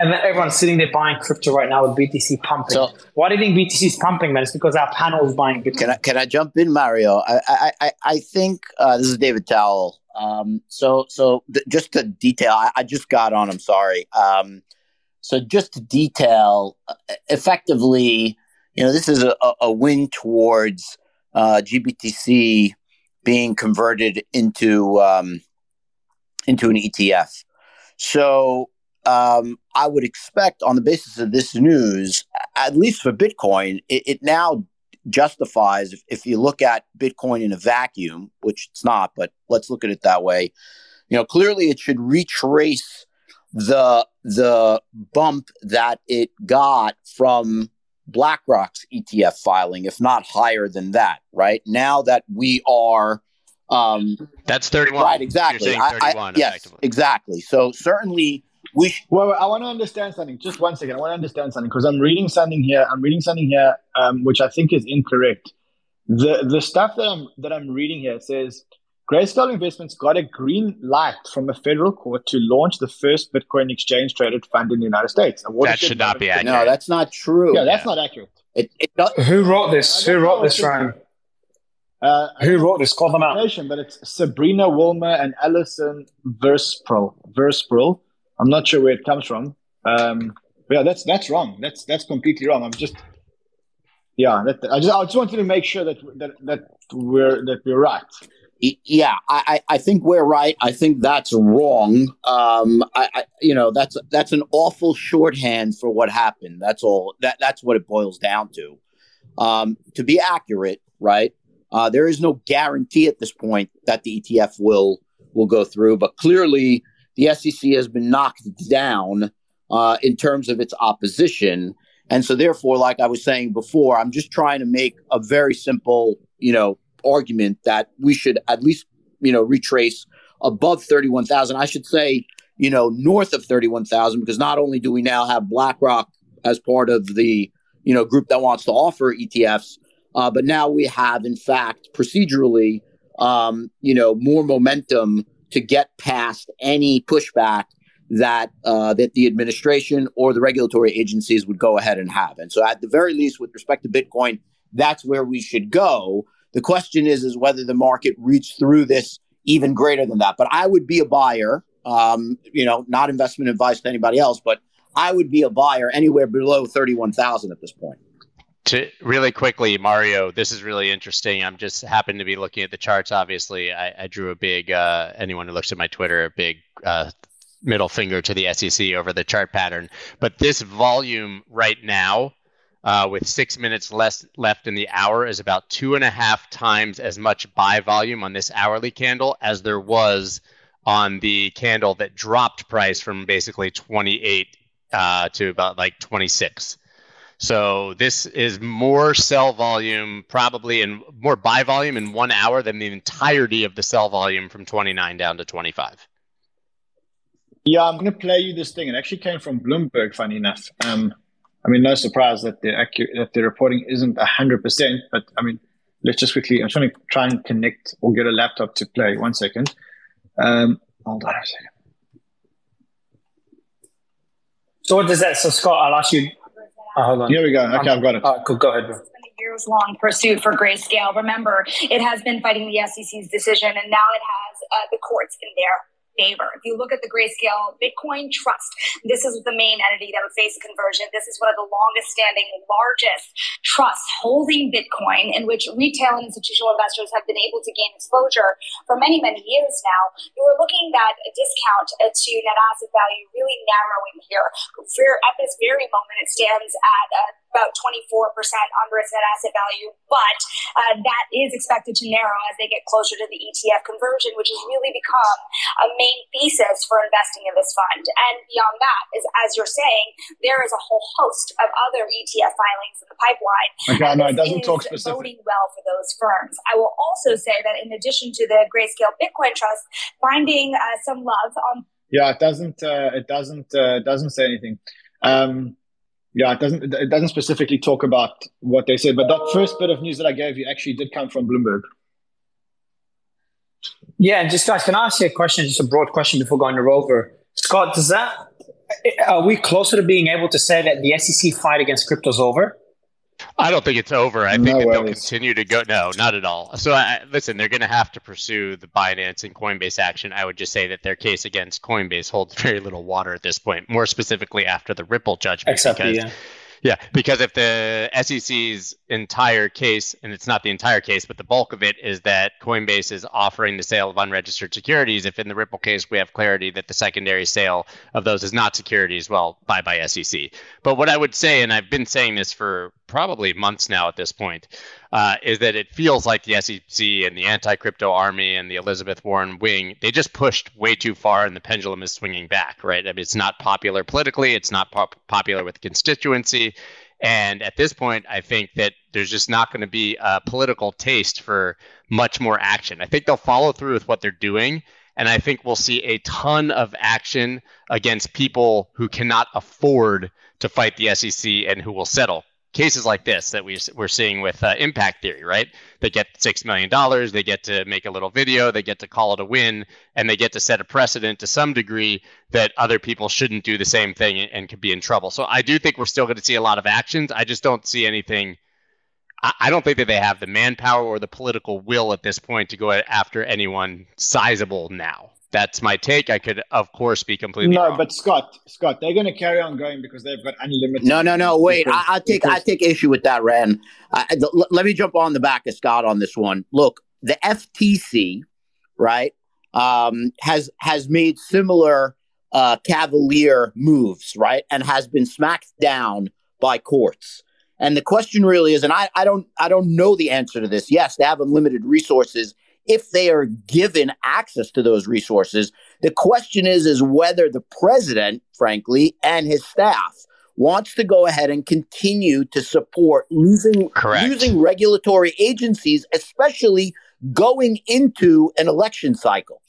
And then everyone's sitting there buying crypto right now with B T C pumping. So, why do you think B T C is pumping, man? It's because our panel is buying Bitcoin. Can I, can I jump in, Mario? I, I, I, I think uh, this is David Towell. Um, so, so th- just to detail, I, I just got on, I'm sorry. Um, so just to detail, uh, effectively, you know, this is a, a win towards, uh, G B T C being converted into, um, into an E T F. So, um, I would expect on the basis of this news, at least for Bitcoin, it, it now justifies, if, if you look at Bitcoin in a vacuum, which it's not, but let's look at it that way. You know, clearly it should retrace the the bump that it got from BlackRock's E T F filing, if not higher than that. Right now that we are, um, that's thirty-one. Right, exactly. You're saying thirty-one, I, I, yes, exactly. So certainly. We sh- well, I want to understand something. Just one second. I want to understand something because I'm reading something here. I'm reading something here, um, which I think is incorrect. The the stuff that I'm that I'm reading here says Grayscale Investments got a green light from a federal court to launch the first Bitcoin exchange traded fund in the United States. That should not be accurate. No, that's not true. Yeah, that's yeah. not accurate. It, it not- Who wrote this? Who wrote this, Ryan? Uh, Who wrote this? Call them out. But it's Sabrina Wilmer and Alison Verspril. Verspril. I'm not sure where it comes from. Um, yeah, that's that's wrong. That's that's completely wrong. I'm just, yeah. That, I just I just wanted to make sure that that that we're that we're right. Yeah, I, I think we're right. I think that's wrong. Um, I, I, you know, that's that's an awful shorthand for what happened. That's all. That that's what it boils down to. Um, to be accurate, right? Uh, there is no guarantee at this point that the E T F will will go through, but clearly the S E C has been knocked down uh, in terms of its opposition, and so therefore, like I was saying before, I'm just trying to make a very simple, you know, argument that we should at least, you know, retrace above thirty-one thousand. I should say, you know, north of thirty-one thousand, because not only do we now have BlackRock as part of the, you know, group that wants to offer E T Fs, uh, but now we have, in fact, procedurally, um, you know, more momentum to get past any pushback that uh, that the administration or the regulatory agencies would go ahead and have. And so at the very least, with respect to Bitcoin, that's where we should go. The question is, is whether the market reached through this even greater than that. But I would be a buyer, um, you know, not investment advice to anybody else, but I would be a buyer anywhere below thirty-one thousand at this point. To really quickly, Mario, this is really interesting. I'm just happened to be looking at the charts. Obviously, I, I drew a big, uh, anyone who looks at my Twitter, a big uh, middle finger to the S E C over the chart pattern. But this volume right now, Uh, with six minutes less left in the hour, is about two and a half times as much buy volume on this hourly candle as there was on the candle that dropped price from basically twenty-eight uh, to about like twenty-six. So this is more sell volume, probably, and more buy volume in one hour than the entirety of the sell volume from twenty-nine down to twenty-five. Yeah, I'm going to play you this thing. It actually came from Bloomberg, funny enough. Um, I mean, no surprise that the accurate, that the reporting isn't one hundred percent, but I mean, let's just quickly, I'm trying to try and connect or get a laptop to play. One second. Um, hold on a second. So what does that, so Scott, I'll ask you. Oh, hold on. Here we go. Okay, I'm, I've got it. Uh, cool, go ahead, bro. Years-long pursuit for Grayscale. Remember, it has been fighting the S E C's decision, and now it has uh, the courts in there. Favor. If you look at the Grayscale Bitcoin Trust, this is the main entity that would face conversion. This is one of the longest standing, largest trusts holding Bitcoin, in which retail and institutional investors have been able to gain exposure for many, many years now. You are looking at a discount to net asset value really narrowing here. At this very moment, it stands at a about twenty-four percent under its net asset value, but uh, that is expected to narrow as they get closer to the E T F conversion, which has really become a main thesis for investing in this fund. And beyond that, is, as you're saying, there is a whole host of other E T F filings in the pipeline. Okay, no, it doesn't talk specifically. Voting well for those firms. I will also say that in addition to the Grayscale Bitcoin Trust, finding uh, some love on. Yeah, it doesn't. Uh, it doesn't. Uh, doesn't say anything. Um, Yeah, it doesn't it doesn't specifically talk about what they said, but that first bit of news that I gave you actually did come from Bloomberg. Yeah, and just guys, can I ask you a question, just a broad question before going to Rover? Scott, does that are we closer to being able to say that the S E C fight against crypto is over? I don't think it's over. I no think that worries. They'll continue to go. No, not at all. So I, listen, they're going to have to pursue the Binance and Coinbase action. I would just say that their case against Coinbase holds very little water at this point, more specifically after the Ripple judgment. Except because, the, uh... yeah, because if the S E C's entire case, and it's not the entire case, but the bulk of it is that Coinbase is offering the sale of unregistered securities. If in the Ripple case, we have clarity that the secondary sale of those is not securities, well, bye-bye S E C. But what I would say, and I've been saying this for probably months now at this point, uh, is that it feels like the S E C and the anti-crypto army and the Elizabeth Warren wing, they just pushed way too far and the pendulum is swinging back, right? I mean, it's not popular politically. It's not pop- popular with the constituency. And at this point, I think that there's just not going to be a political taste for much more action. I think they'll follow through with what they're doing. And I think we'll see a ton of action against people who cannot afford to fight the S E C and who will settle. Cases like this that we, we're seeing with uh, Impact Theory, right? They get six million dollars, they get to make a little video, they get to call it a win, and they get to set a precedent to some degree that other people shouldn't do the same thing and, and could be in trouble. So I do think we're still going to see a lot of actions. I just don't see anything. I, I don't think that they have the manpower or the political will at this point to go after anyone sizable now. That's my take. I could, of course, be completely no, wrong. No, but Scott, Scott, they're going to carry on going because they've got unlimited. No, no, no. Wait, I, I take, I take issue with that, Ran. I, the, let me jump on the back of Scott on this one. Look, the F T C, right, um, has has made similar uh, cavalier moves, right, and has been smacked down by courts. And the question really is, and I, I don't I don't know the answer to this. Yes, they have unlimited resources if they are given access to those resources. The question is, is whether the president, frankly, and his staff wants to go ahead and continue to support losing, using regulatory agencies, especially going into an election cycle.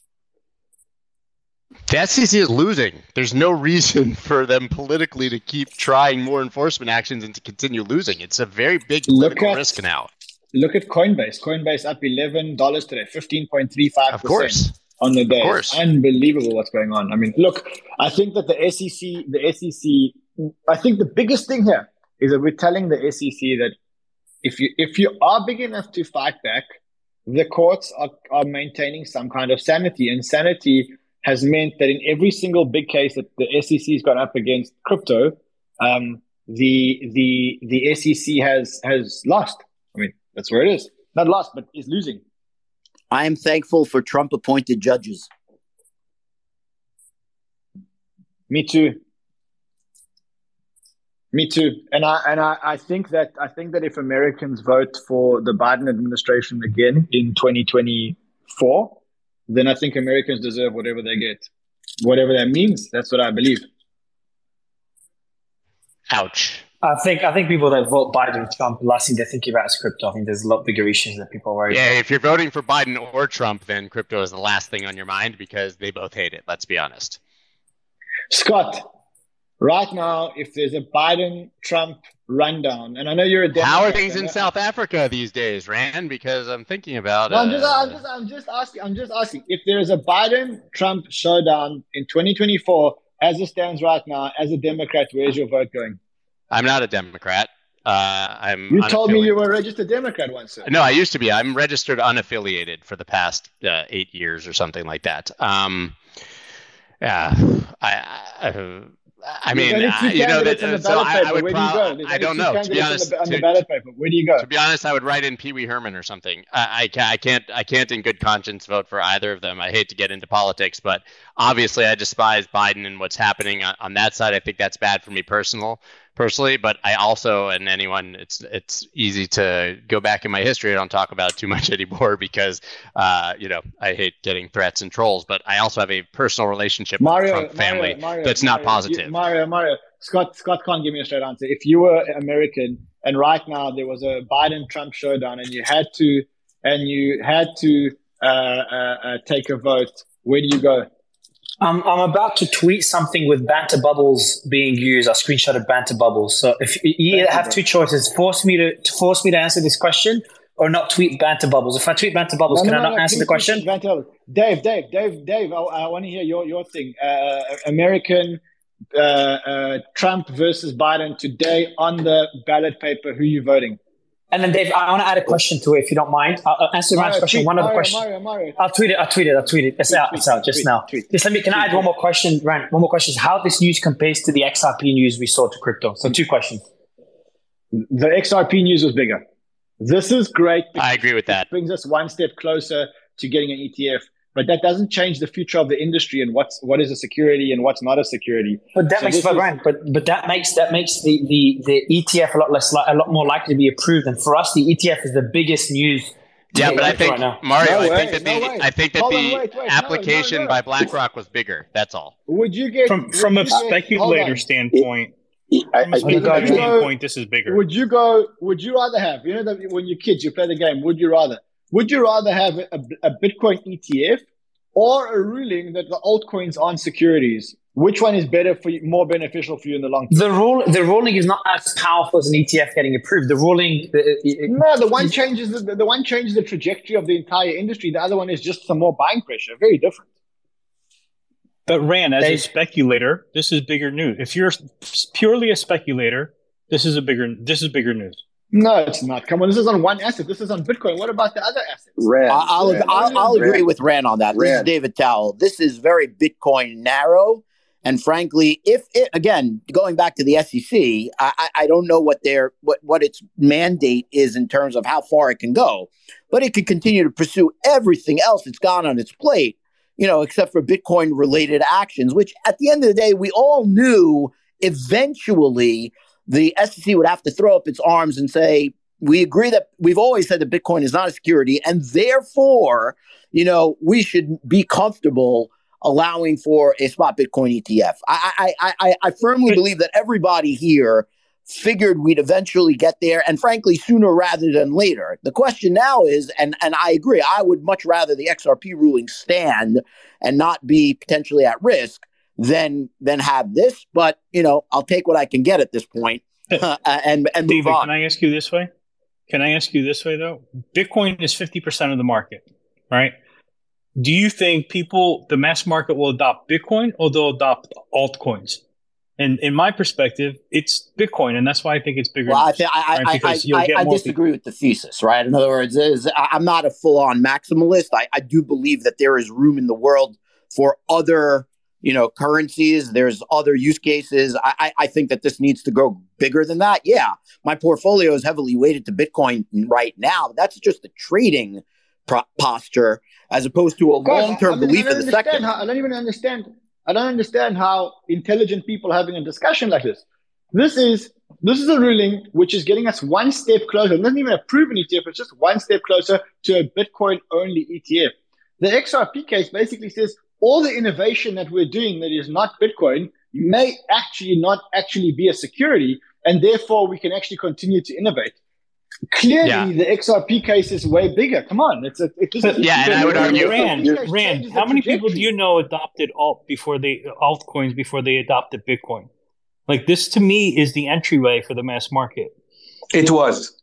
The S E C is losing. There's no reason for them politically to keep trying more enforcement actions and to continue losing. It's a very big political at, risk now. Look at Coinbase. Coinbase up eleven dollars today, fifteen point three five percent. Of course. On the day. Of course. Unbelievable what's going on. I mean, look, I think that the S E C, the S E C, I think the biggest thing here is that we're telling the S E C that if you if you are big enough to fight back, the courts are, are maintaining some kind of sanity. And sanity has meant that in every single big case that the S E C has gone up against crypto, um, the the the S E C has has lost. I mean, that's where it is. Not lost, but is losing. I am thankful for Trump-appointed judges. Me too. Me too. And I and I, I think that I think that if Americans vote for the Biden administration again in twenty twenty-four, then I think Americans deserve whatever they get. Whatever that means, that's what I believe. Ouch. I think I think people that vote Biden or Trump, last thing they're thinking about is crypto. I think there's a lot bigger issues that people worry yeah, about. Yeah, if you're voting for Biden or Trump, then crypto is the last thing on your mind because they both hate it, let's be honest. Scott, right now, if there's a Biden-Trump rundown, and I know you're a Democrat. How are things in South Africa these days, Ran? Because I'm thinking about no, I'm, just, uh, I'm, just, I'm just asking. I'm just asking. If there is a Biden-Trump showdown in twenty twenty-four, as it stands right now, as a Democrat, where's your vote going? I'm not a Democrat. Uh, I'm. You told me you were a registered Democrat once. Sir. No, I used to be. I'm registered unaffiliated for the past uh, eight years or something like that. Um, yeah, I. I I mean, I, you know, that, uh, so I, I would probably, I don't know, to be honest, on the, on the to, where do you go? To be honest, I would write in Pee Wee Herman or something. I, I, I can't, I can't in good conscience vote for either of them. I hate to get into politics, but obviously I despise Biden and what's happening on, on that side. I think that's bad for me personal, personally, but I also, and anyone, it's, it's easy to go back in my history. I don't talk about it too much anymore because, uh, you know, I hate getting threats and trolls, but I also have a personal relationship Mario, with the Trump Mario, family Mario, that's Mario, not positive. You, Mario, Mario, Scott, Scott can't give me a straight answer. If you were American and right now there was a Biden-Trump showdown, and you had to, and you had to uh, uh, uh, take a vote, where do you go? Um, I'm about to tweet something with banter bubbles being used. I screenshotted banter bubbles. So if you banter have bubbles. Two choices, force me to, to force me to answer this question, or not tweet banter bubbles. If I tweet banter bubbles, no, can no, I not no, answer please, the question? Banter. Dave, Dave, Dave, Dave. I, I want to hear your your thing. Uh, American. Uh, uh, Trump versus Biden today on the ballot paper. Who are you voting? And then, Dave, I want to add a question to it, if you don't mind. I'll, I'll answer Mario, Ryan's question. Tweet, one other Mario, question. Mario, Mario. I'll tweet it. I'll tweet it. I'll tweet it. It's tweet, out. Tweet, it's out just tweet, now. Tweet, just let me. Can tweet, I add one more question, Ryan? One more question is how this news compares to the X R P news we saw to crypto. So two questions. The X R P news was bigger. This is great. I agree with that. It brings us one step closer to getting an E T F. But that doesn't change the future of the industry and what's what is a security and what's not a security. But that so makes but, is, Ryan, but but that makes that makes the, the, the E T F a lot less li- a lot more likely to be approved. And for us, the E T F is the biggest news. Yeah, but I think right Mario, no I, way, think no the, I think that hold the on, wait, wait, application no, no, no. by BlackRock was bigger. That's all. Would you get from from a speculator get, standpoint? From a speculator standpoint, this is bigger. Would you go? Would you rather have? You know, that when you're kids, you play the game. Would you rather? Would you rather have a, a Bitcoin E T F or a ruling that the altcoins aren't securities? Which one is better for you, more beneficial for you in the long term? The rule, the ruling is not as powerful as an E T F getting approved. The ruling, the, it, no, the one changes the, the one changes the trajectory of the entire industry. The other one is just some more buying pressure. Very different. But Ran, as they, a speculator, this is bigger news. If you're purely a speculator, this is a bigger. This is bigger news. No, it's not. Come on, this is on one asset. This is on Bitcoin. What about the other assets? Ran, I'll, Ran, I'll, I'll Ran. agree with Ran on that. Ran. This is David Towell. This is very Bitcoin narrow, And frankly, if it, again, going back to the S E C, I, I don't know what their what, what its mandate is in terms of how far it can go, but it could continue to pursue everything else that's gone on its plate, you know, except for Bitcoin related actions, which at the end of the day, we all knew eventually the S E C would have to throw up its arms and say, we agree that we've always said that Bitcoin is not a security, and therefore, you know, we should be comfortable allowing for a spot Bitcoin E T F. I, I I I firmly believe that everybody here figured we'd eventually get there, and frankly, sooner rather than later. The question now is, and, and I agree, I would much rather the X R P ruling stand and not be potentially at risk than than have this. But, you know, I'll take what I can get at this point uh, and, and move David, on. Can I ask you this way? Can I ask you this way, though? Bitcoin is fifty percent of the market, right? Do you think people, the mass market, will adopt Bitcoin or they'll adopt altcoins? And in my perspective, it's Bitcoin, and that's why I think it's bigger. Well, I, th- I, right? I, I, I, I disagree people. with the thesis, right? In other words, is I'm not a full-on maximalist. I, I do believe that there is room in the world for other, you know, currencies. There's other use cases. I, I, I think that this needs to go bigger than that. Yeah, my portfolio is heavily weighted to Bitcoin right now. That's just the trading pro- posture. As opposed to a God, long-term I mean, belief in the sector. How, I don't even understand. I don't understand how intelligent people are having a discussion like this. This is this is a ruling which is getting us one step closer. It doesn't even approve an E T F. It's just one step closer to a Bitcoin-only E T F. The X R P case basically says all the innovation that we're doing that is not Bitcoin may actually not actually be a security, and therefore we can actually continue to innovate. Clearly, yeah. The X R P case is way bigger. Come on, it's a it's just yeah. And I would argue, Rand, Rand, how many people do you know adopted alt before they altcoins before they adopted Bitcoin? Like this, to me, is the entryway for the mass market. It was.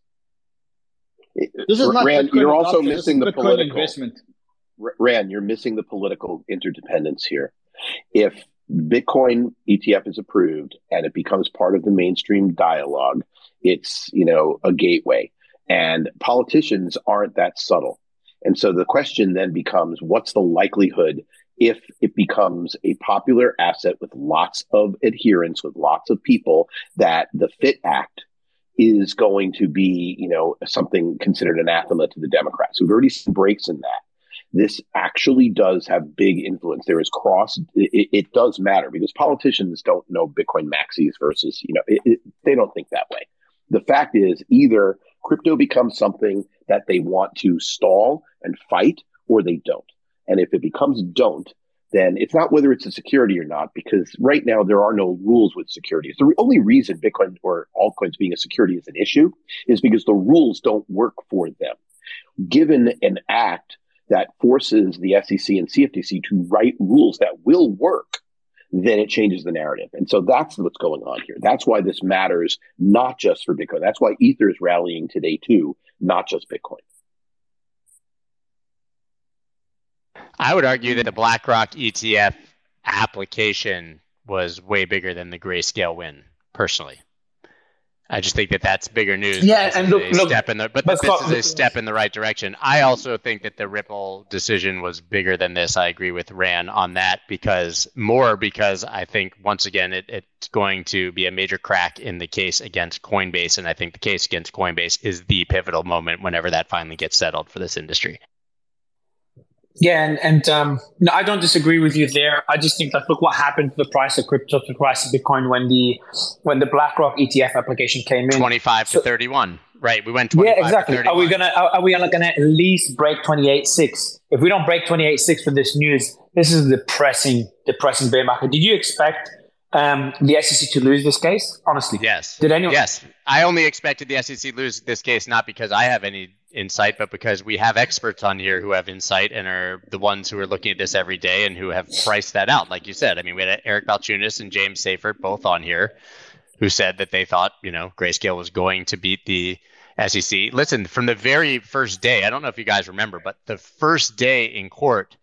This is not Rand, Bitcoin you're also adoption. missing the Bitcoin political investment. Rand, you're missing the political interdependence here. If Bitcoin E T F is approved and it becomes part of the mainstream dialogue, it's, you know, a gateway, and politicians aren't that subtle. And so the question then becomes, what's the likelihood if it becomes a popular asset with lots of adherents, with lots of people, that the FIT Act is going to be, you know, something considered anathema to the Democrats? We've already seen breaks in that. This actually does have big influence. There is cross, it, it does matter because politicians don't know Bitcoin maxis versus, you know, it, it, they don't think that way. The fact is either crypto becomes something that they want to stall and fight, or they don't. And if it becomes don't, then it's not whether it's a security or not, because right now there are no rules with security. The re- only reason Bitcoin or altcoins being a security is an issue is because the rules don't work for them. Given an act that forces the S E C and C F T C to write rules that will work, then it changes the narrative. And so that's what's going on here. That's why this matters, not just for Bitcoin. That's why Ether is rallying today too, not just Bitcoin. I would argue that the BlackRock E T F application was way bigger than the Grayscale win, personally. I just think that that's bigger news. Yeah, and look, look, step in the, but, but this Scott, is a step in the right direction. I also think that the Ripple decision was bigger than this. I agree with Ran on that because more because I think, once again, it, it's going to be a major crack in the case against Coinbase. And I think the case against Coinbase is the pivotal moment whenever that finally gets settled for this industry. Yeah, and, and um, no, I don't disagree with you there. I just think, like, look what happened to the price of crypto, to the price of Bitcoin when the when the BlackRock E T F application came in. twenty-five so, to thirty-one, right? We went twenty-five yeah, exactly. to thirty-one. Are we gonna are, are we gonna at least break twenty-eight point six? If we don't break twenty-eight point six with this news, this is a depressing, depressing bear market. Did you expect um, the S E C to lose this case? Honestly, yes. Did anyone? Yes, I only expected the S E C to lose this case not because I have any insight, but because we have experts on here who have insight and are the ones who are looking at this every day and who have priced that out. Like you said, I mean, we had Eric Balchunas and James Saifert both on here who said that they thought, you know, Grayscale was going to beat the S E C. Listen, from the very first day, I don't know if you guys remember, but the first day in court,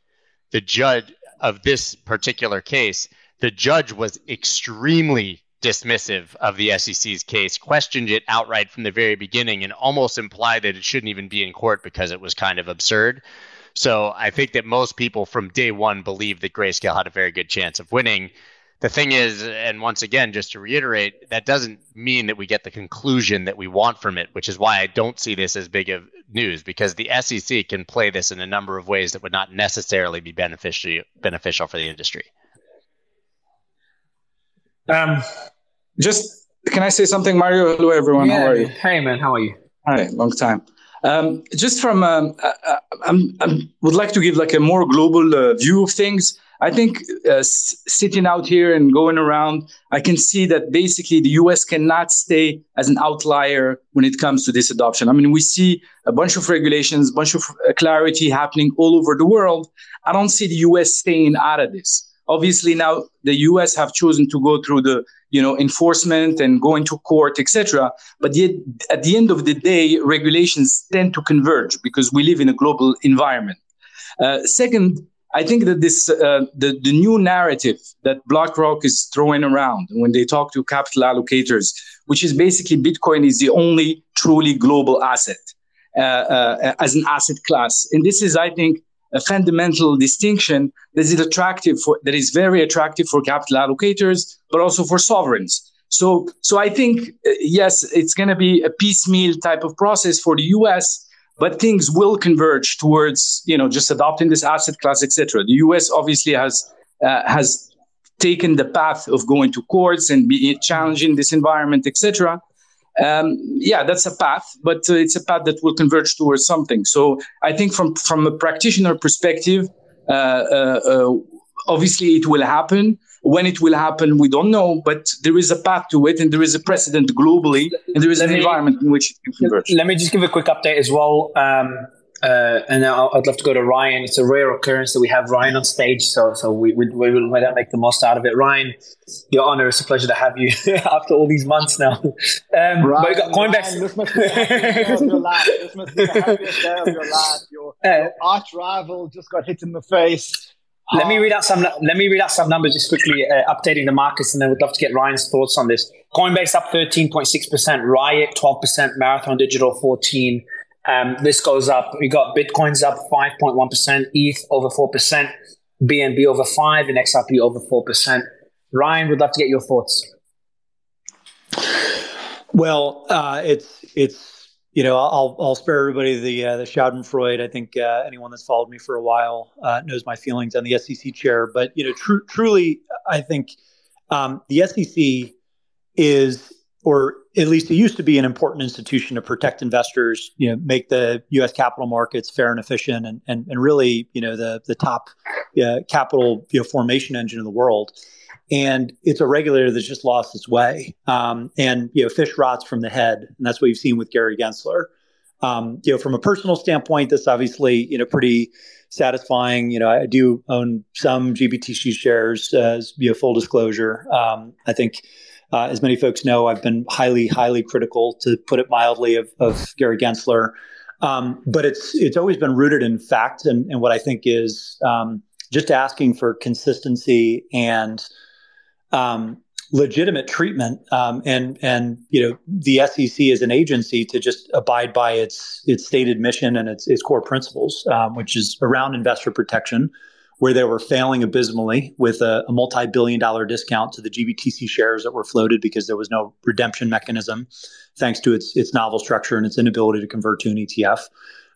the judge of this particular case, the judge was extremely dismissive of the S E C's case, questioned it outright from the very beginning, and almost implied that it shouldn't even be in court because it was kind of absurd. So I think that most people from day one believed that Grayscale had a very good chance of winning. the thing is, and once again, just to reiterate, that doesn't mean that we get the conclusion that we want from it, which is why I don't see this as big of news, because the S E C can play this in a number of ways that would not necessarily be beneficial beneficial for the industry. Um, just, can I say something, Mario? Hello, everyone. Yeah. How are you? Hey, man. How are you? All right. Long time. Um, just from, um, I, I'm, I would like to give like a more global uh, view of things. I think uh, s- sitting out here and going around, I can see that basically the U S cannot stay as an outlier when it comes to this adoption. I mean, we see a bunch of regulations, a bunch of clarity happening all over the world. I don't see the U S staying out of this. Obviously, now the U S have chosen to go through the, you know, enforcement and going to court, et cetera. But yet, at the end of the day, regulations tend to converge because we live in a global environment. Uh, second, I think that this uh, the, the new narrative that BlackRock is throwing around when they talk to capital allocators, which is basically Bitcoin is the only truly global asset uh, uh, as an asset class. And this is, I think, a fundamental distinction that is attractive for, that is very attractive for capital allocators, but also for sovereigns. So, so I think, uh, yes, it's going to be a piecemeal type of process for the U S, but things will converge towards, you know, just adopting this asset class, et cetera. The U S obviously has uh, has taken the path of going to courts and be challenging this environment, et cetera. Um, yeah, that's a path, but uh, it's a path that will converge towards something. So I think from, from a practitioner perspective, uh, uh, uh, obviously it will happen. When it will happen, we don't know, but there is a path to it, and there is a precedent globally, and there is let an me, environment in which it can converge. Let me just give a quick update as well, um, uh, and I'll, I'd love to go to Ryan. It's a rare occurrence that we have Ryan on stage, so so we we, we will make the most out of it. Ryan, your honor, it's a pleasure to have you after all these months now. Um, Ryan, but we got Coinbase. Ryan, this must be the happiest day of your life. This must be the happiest day of your life. Your, uh, your arch rival just got hit in the face. Let me read out some. Let me read out some numbers just quickly, uh, updating the markets, and then we'd love to get Ryan's thoughts on this. Coinbase up thirteen point six percent, Riot twelve percent, Marathon Digital fourteen. Um, this goes up. We got Bitcoin's up five point one percent, E T H over four percent, B N B over five, and X R P over four percent. Ryan, would love to get your thoughts. Well, uh, it's it's. You know, I'll I'll spare everybody the uh, the Schadenfreude. I think uh, anyone that's followed me for a while uh, knows my feelings on the S E C chair. But you know, tr- truly, I think um, the S E C is, or at least it used to be, an important institution to protect investors. You know, make the U S capital markets fair and efficient, and and and really, you know, the the top uh, capital you know, formation engine in the world. And it's a regulator that's just lost its way. Um, and, you know, fish rots from the head. And that's what you've seen with Gary Gensler. Um, you know, from a personal standpoint, that's obviously, you know, pretty satisfying. You know, I do own some G B T C shares, as, you know, full disclosure. Um, I think, uh, as many folks know, I've been highly, highly critical, to put it mildly, of, of Gary Gensler. Um, but it's it's always been rooted in fact and, and what I think is um, just asking for consistency and Um, legitimate treatment, um, and and you know, the S E C as an agency to just abide by its its stated mission and its its core principles, um, which is around investor protection, where they were failing abysmally with a, a multi-billion dollar discount to the G B T C shares that were floated because there was no redemption mechanism, thanks to its its novel structure and its inability to convert to an E T F.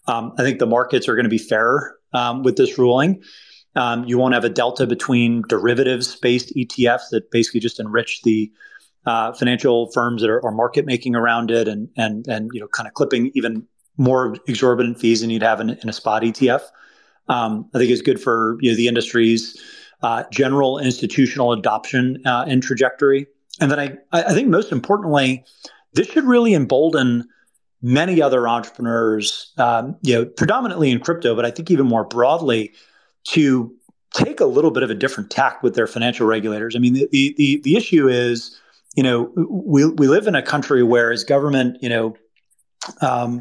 Um, I think the markets are going to be fairer um, with this ruling. Um, you won't have a delta between derivatives-based E T Fs that basically just enrich the uh, financial firms that are, are market making around it, and and and you know, kind of clipping even more exorbitant fees than you'd have in, in a spot E T F. Um, I think it's good for you know, the industry's uh, general institutional adoption uh, and trajectory. And then I I think most importantly, this should really embolden many other entrepreneurs, um, you know, predominantly in crypto, but I think even more broadly, to take a little bit of a different tack with their financial regulators. I mean, the the the issue is, you know, we we live in a country where, as government, you know, um,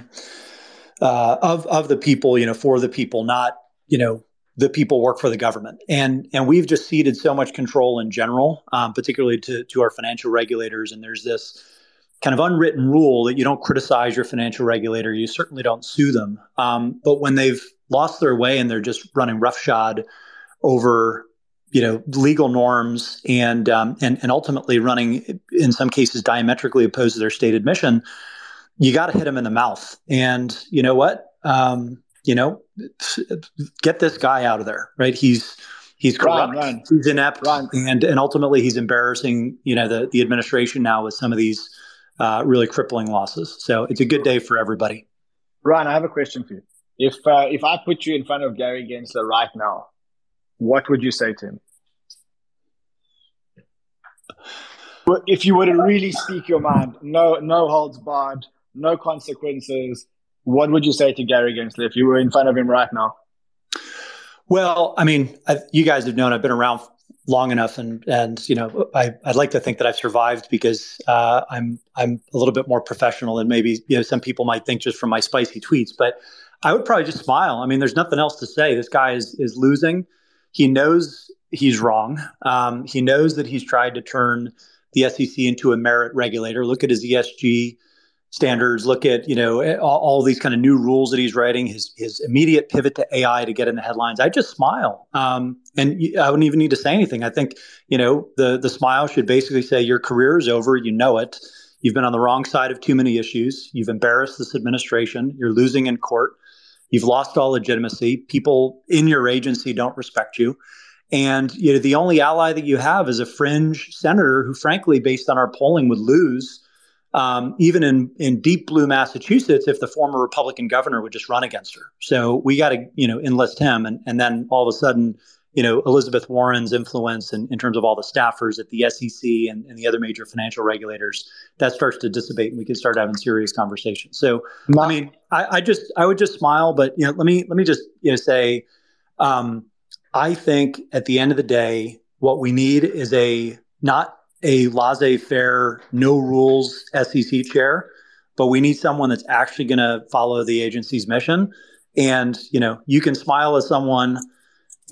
uh, of of the people, you know, for the people, not, you know, the people work for the government, and and we've just ceded so much control in general, um, particularly to to our financial regulators. And there's this kind of unwritten rule that you don't criticize your financial regulator, you certainly don't sue them, um, but when they've lost their way and they're just running roughshod over you know, legal norms and um, and and ultimately running, in some cases, diametrically opposed to their stated mission, you got to hit them in the mouth. And you know what? Um, you know, get this guy out of there, right? He's he's corrupt, Ryan, Ryan. he's inept, Ryan. and and ultimately he's embarrassing, you know, the the administration now with some of these uh, really crippling losses. So it's a good day for everybody. Ryan, I have a question for you. If uh, if I put you in front of Gary Gensler right now, what would you say to him? If you were to really speak your mind, no no holds barred, no consequences, what would you say to Gary Gensler if you were in front of him right now? Well, I mean, I've, you guys have known I've been around long enough, and and you know, I, I'd like to think that I've survived because uh, I'm I'm a little bit more professional than maybe you know some people might think just from my spicy tweets, but I would probably just smile. I mean, there's nothing else to say. This guy is is losing. He knows he's wrong. Um, he knows that he's tried to turn the S E C into a merit regulator. Look at his E S G standards. Look at you know all, all these kind of new rules that he's writing. His his immediate pivot to A I to get in the headlines. I just smile, um, and I wouldn't even need to say anything. I think you know the the smile should basically say your career is over. You know it. You've been on the wrong side of too many issues. You've embarrassed this administration. You're losing in court. You've lost all legitimacy. People in your agency don't respect you. And you know, the only ally that you have is a fringe senator who, frankly, based on our polling, would lose um, even in, in deep blue Massachusetts if the former Republican governor would just run against her. So we got to you know enlist him. And, and then all of a sudden, you know, Elizabeth Warren's influence in, in terms of all the staffers at the S E C and, and the other major financial regulators, that starts to dissipate and we can start having serious conversations. So, I mean, I, I just, I would just smile, but you know, let me, let me just, you know, say, um, I think at the end of the day, what we need is a, not a laissez-faire, no rules S E C chair, but we need someone that's actually going to follow the agency's mission. And, you know, you can smile at someone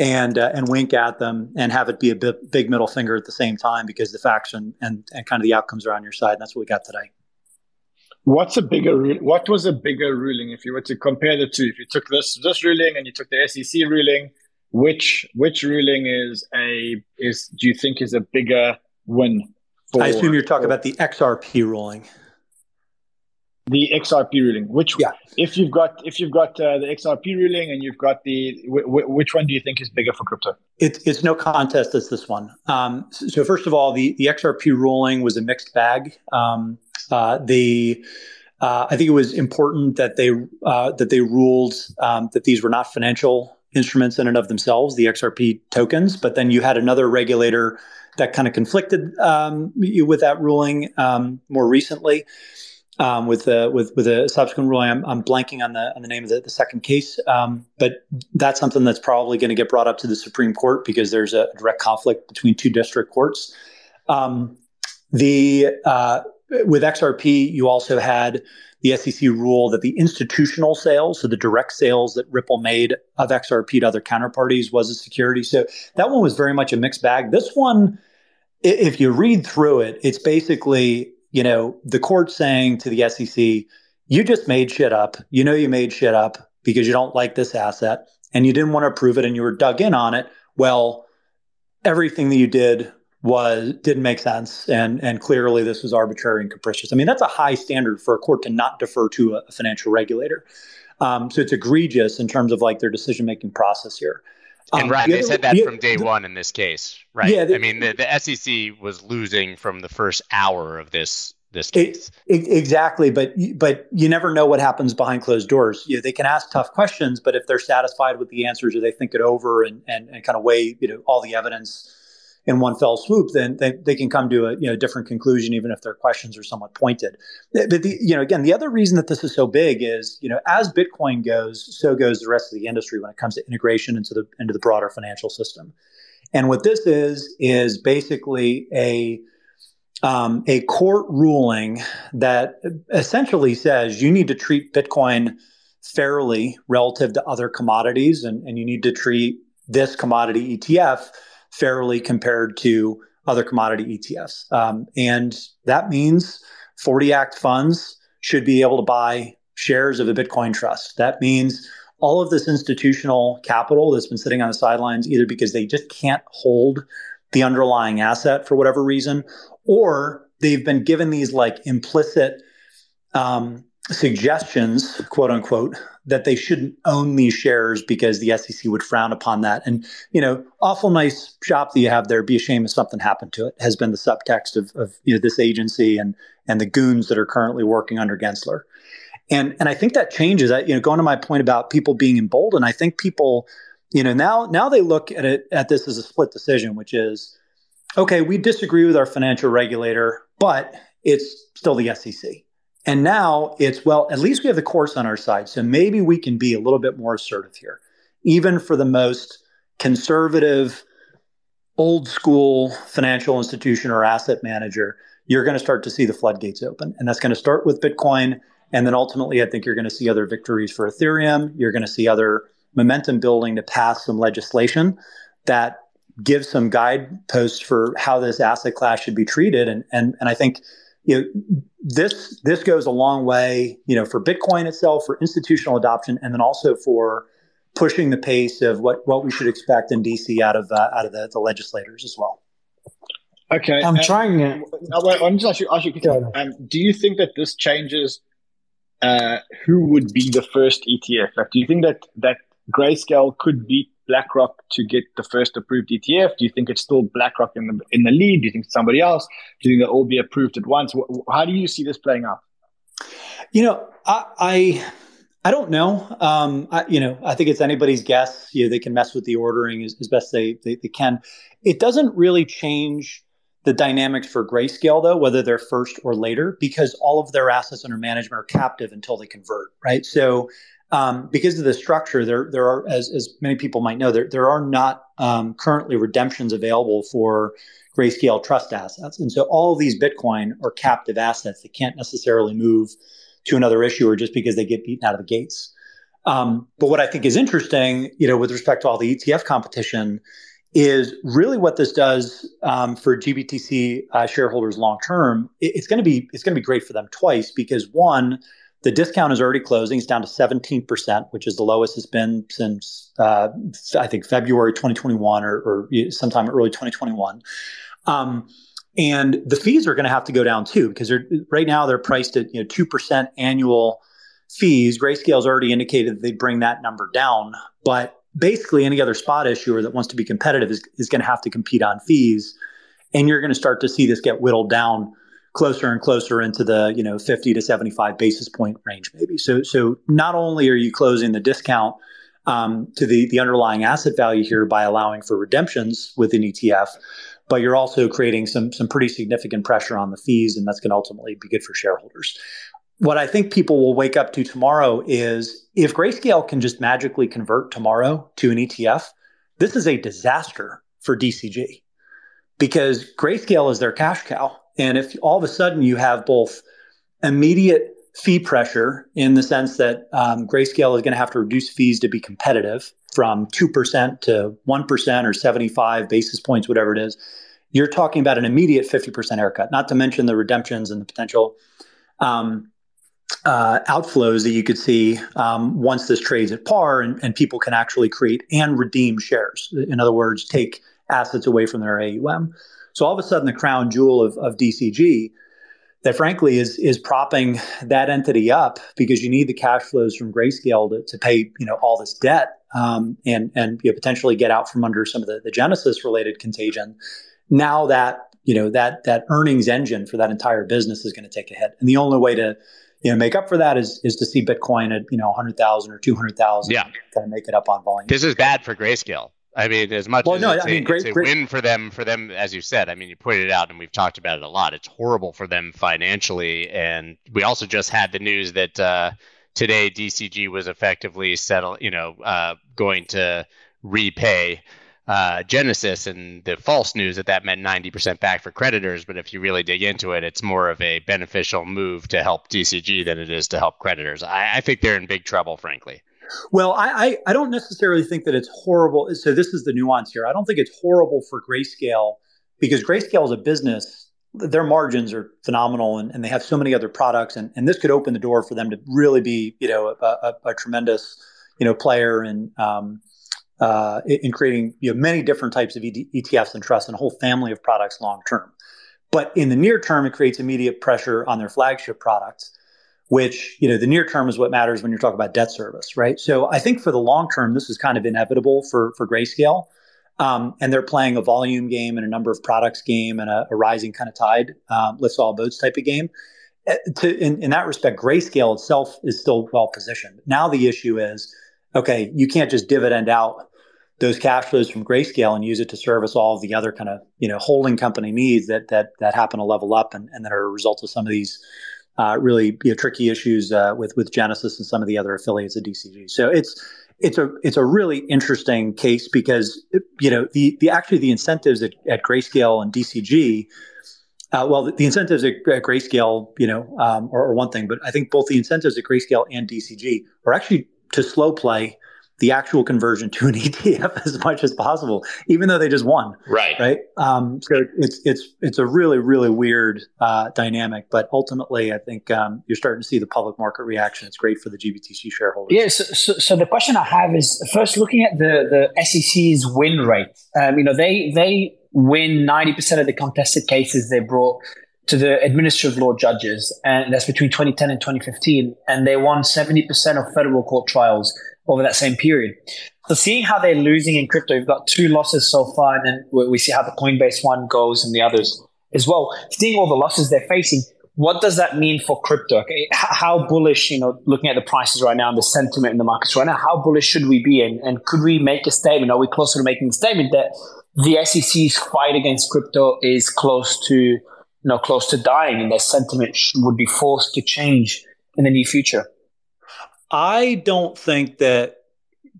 and, uh, and wink at them and have it be a b- big middle finger at the same time, because the facts and, and, and kind of the outcomes are on your side. And that's what we got today. What's a bigger? What was a bigger ruling? If you were to compare the two, if you took this this ruling and you took the S E C ruling, which which ruling is a is do you think is a bigger win? For, I assume you're talking for, about the X R P ruling. The X R P ruling. Which yeah. If you've got if you've got uh, the X R P ruling and you've got the w- w- which one do you think is bigger for crypto? It's it's no contest. It's this one. Um, so first of all, the the X R P ruling was a mixed bag. Um, Uh, the uh, I think it was important that they uh, that they ruled um, that these were not financial instruments in and of themselves, the X R P tokens. But then you had another regulator that kind of conflicted um, with that ruling um, more recently um, with the with with a subsequent ruling. I'm, I'm blanking on the on the name of the, the second case, um, but that's something that's probably going to get brought up to the Supreme Court because there's a direct conflict between two district courts. Um, the uh, With X R P, you also had the S E C rule that the institutional sales, so the direct sales that Ripple made of X R P to other counterparties, was a security. So that one was very much a mixed bag. This one, if you read through it, it's basically, you know, the court saying to the S E C, you just made shit up. You know you made shit up because you don't like this asset and you didn't want to approve it and you were dug in on it. Well, everything that you did was didn't make sense, and and clearly this was arbitrary and capricious. I mean, that's a high standard for a court to not defer to a financial regulator. Um, so it's egregious in terms of like their decision-making process here. Um, and right, the they other, said that the, from day the, one in this case, right? Yeah, the, I mean, the, the S E C was losing from the first hour of this this case. It, it, exactly, but but you never know what happens behind closed doors. You know, they can ask tough questions, but if they're satisfied with the answers or they think it over and and, and kind of weigh you know all the evidence in one fell swoop, then they, they can come to a you know different conclusion, even if their questions are somewhat pointed. But the, you know again, the other reason that this is so big is you know as Bitcoin goes, so goes the rest of the industry when it comes to integration into the into the broader financial system. And what this is is basically a um, a court ruling that essentially says you need to treat Bitcoin fairly relative to other commodities, and, and you need to treat this commodity E T F fairly compared to other commodity E T Fs. Um, and that means forty Act funds should be able to buy shares of the Bitcoin Trust. That means all of this institutional capital that's been sitting on the sidelines, either because they just can't hold the underlying asset for whatever reason, or they've been given these like implicit um, suggestions, quote unquote, that they shouldn't own these shares because the S E C would frown upon that. And, you know, awful nice shop that you have there, be ashamed if something happened to it, has been the subtext of, of you know, this agency and and the goons that are currently working under Gensler. And and I think that changes. I, you know, going to my point about people being emboldened, I think people, you know, now now they look at it at this as a split decision, which is, okay, we disagree with our financial regulator, but it's still the S E C. And now it's, well, at least we have the courts on our side, so maybe we can be a little bit more assertive here, even for the most conservative, old school financial institution or asset manager. You're going to start to see the floodgates open, and that's going to start with Bitcoin. And then ultimately, I think you're going to see other victories for Ethereum. You're going to see other momentum building to pass some legislation that gives some guideposts for how this asset class should be treated. And and and I think, you know, this this goes a long way, you know, for Bitcoin itself, for institutional adoption, and then also for pushing the pace of what, what we should expect in D C out of uh, out of the, the legislators as well. Okay, I'm um, trying to. I'm just actually, actually go um, do you think that this changes? Uh, who would be the first E T F? Like, do you think that, that Grayscale could beat BlackRock to get the first approved E T F? Do you think it's still BlackRock in the in the lead? Do you think it's somebody else? Do you think they'll all be approved at once? How do you see this playing out? You know, I I, I don't know. Um, I, you know, I think it's anybody's guess. You know, they can mess with the ordering as, as best they, they they can. It doesn't really change the dynamics for Grayscale, though, whether they're first or later, because all of their assets under management are captive until they convert, right? So um, because of the structure, there there are, as, as many people might know, there, there are not um, currently redemptions available for Grayscale trust assets. And so all of these Bitcoin are captive assets that can't necessarily move to another issuer just because they get beaten out of the gates. Um, but what I think is interesting, you know, with respect to all the E T F competition, is really what this does um, for G B T C uh, shareholders long term. It, it's going to be it's going to be great for them twice, because one, the discount is already closing; it's down to seventeen percent, which is the lowest it's been since uh, I think February twenty twenty-one or, or sometime early twenty twenty-one. Um, and the fees are going to have to go down too, because they're, right now they're priced at, you know, two percent annual fees. Grayscale's already indicated that they bring that number down, but basically, any other spot issuer that wants to be competitive is, is going to have to compete on fees, and you're going to start to see this get whittled down closer and closer into the, you know, fifty to seventy-five basis point range, maybe. So, so not only are you closing the discount um, to the the underlying asset value here by allowing for redemptions with an E T F, but you're also creating some some pretty significant pressure on the fees, and that's going to ultimately be good for shareholders. What I think people will wake up to tomorrow is, if Grayscale can just magically convert tomorrow to an E T F, this is a disaster for D C G, because Grayscale is their cash cow. And if all of a sudden you have both immediate fee pressure, in the sense that um, Grayscale is going to have to reduce fees to be competitive from two percent to one percent or seventy-five basis points, whatever it is, you're talking about an immediate fifty percent haircut, not to mention the redemptions and the potential Um, Uh, outflows that you could see um, once this trades at par, and, and people can actually create and redeem shares. In other words, take assets away from their A U M. So all of a sudden, the crown jewel of, of D C G, that frankly is is propping that entity up, because you need the cash flows from Grayscale to, to pay, you know, all this debt um, and and you know, potentially get out from under some of the, the Genesis related contagion. Now that you know that that earnings engine for that entire business is going to take a hit, and the only way to You know, make up for that is is to see Bitcoin at, you know, one hundred thousand or two hundred thousand. Yeah, kind of make it up on volume. This is bad for Grayscale. I mean, as much well, as no, it's, I mean, a, great, it's a great. win for them, for them, as you said. I mean, you pointed out, and we've talked about it a lot, it's horrible for them financially. And we also just had the news that uh, today D C G was effectively settle, you know, uh, going to repay uh, Genesis, and the false news that that meant ninety percent back for creditors. But if you really dig into it, it's more of a beneficial move to help D C G than it is to help creditors. I, I think they're in big trouble, frankly. Well, I, I, I don't necessarily think that it's horrible. So this is the nuance here. I don't think it's horrible for Grayscale, because Grayscale is a business. Their margins are phenomenal, and, and they have so many other products. And, and this could open the door for them to really be, you know, a, a, a tremendous, you know, player in um, uh, in creating, you know, many different types of E T Fs and trusts and a whole family of products long term. But in the near term, it creates immediate pressure on their flagship products, which, you know, the near term is what matters when you're talking about debt service, right? So I think for the long term, this is kind of inevitable for for Grayscale. Um, and they're playing a volume game and a number of products game and a, a rising kind of tide, um, lifts all boats type of game. Uh, to, in, in that respect, Grayscale itself is still well positioned. Now the issue is, okay, you can't just dividend out those cash flows from Grayscale and use it to service all of the other kind of, you know, holding company needs that that that happen to level up and, and that are a result of some of these uh, really, you know, tricky issues uh, with with Genesis and some of the other affiliates of D C G. So it's. It's a it's a really interesting case because, you know, the the actually the incentives at, at Grayscale and D C G, uh, well, the, the incentives at, at Grayscale, you know, um, are, are one thing, but I think both the incentives at Grayscale and D C G are actually to slow play the actual conversion to an E T F as much as possible, even though they just won. Right. Right. Um, so it's it's it's a really, really weird uh, dynamic. But ultimately, I think um, you're starting to see the public market reaction. It's great for the G B T C shareholders. Yeah. So, so, so the question I have is, first, looking at the, the S E C's win rate, um, you know, they they win ninety percent of the contested cases they brought to the administrative law judges. And that's between twenty ten and twenty fifteen. And they won seventy percent of federal court trials over that same period. So seeing how they're losing in crypto, we've got two losses so far, and then we see how the Coinbase one goes and the others as well. Seeing all the losses they're facing, what does that mean for crypto? Okay, how bullish, you know, looking at the prices right now and the sentiment in the markets right now, how bullish should we be? And, and could we make a statement? Are we closer to making a statement that the S E C's fight against crypto is close to, you know, close to dying, and their sentiment would be forced to change in the near future? I don't think that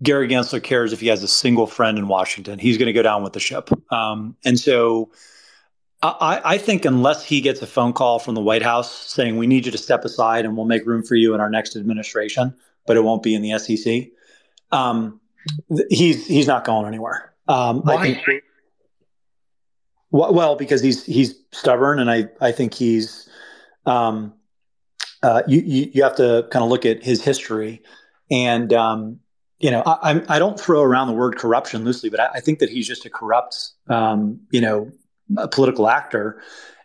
Gary Gensler cares if he has a single friend in Washington. He's going to go down with the ship. Um, and so I, I think unless he gets a phone call from the White House saying, we need you to step aside and we'll make room for you in our next administration, but it won't be in the S E C, um, th- he's he's not going anywhere. Um, Why? I think, well, because he's he's stubborn, and I, I think he's um, – Uh, you, you you have to kind of look at his history, and um, you know I I don't throw around the word corruption loosely, but I, I think that he's just a corrupt um, you know a political actor,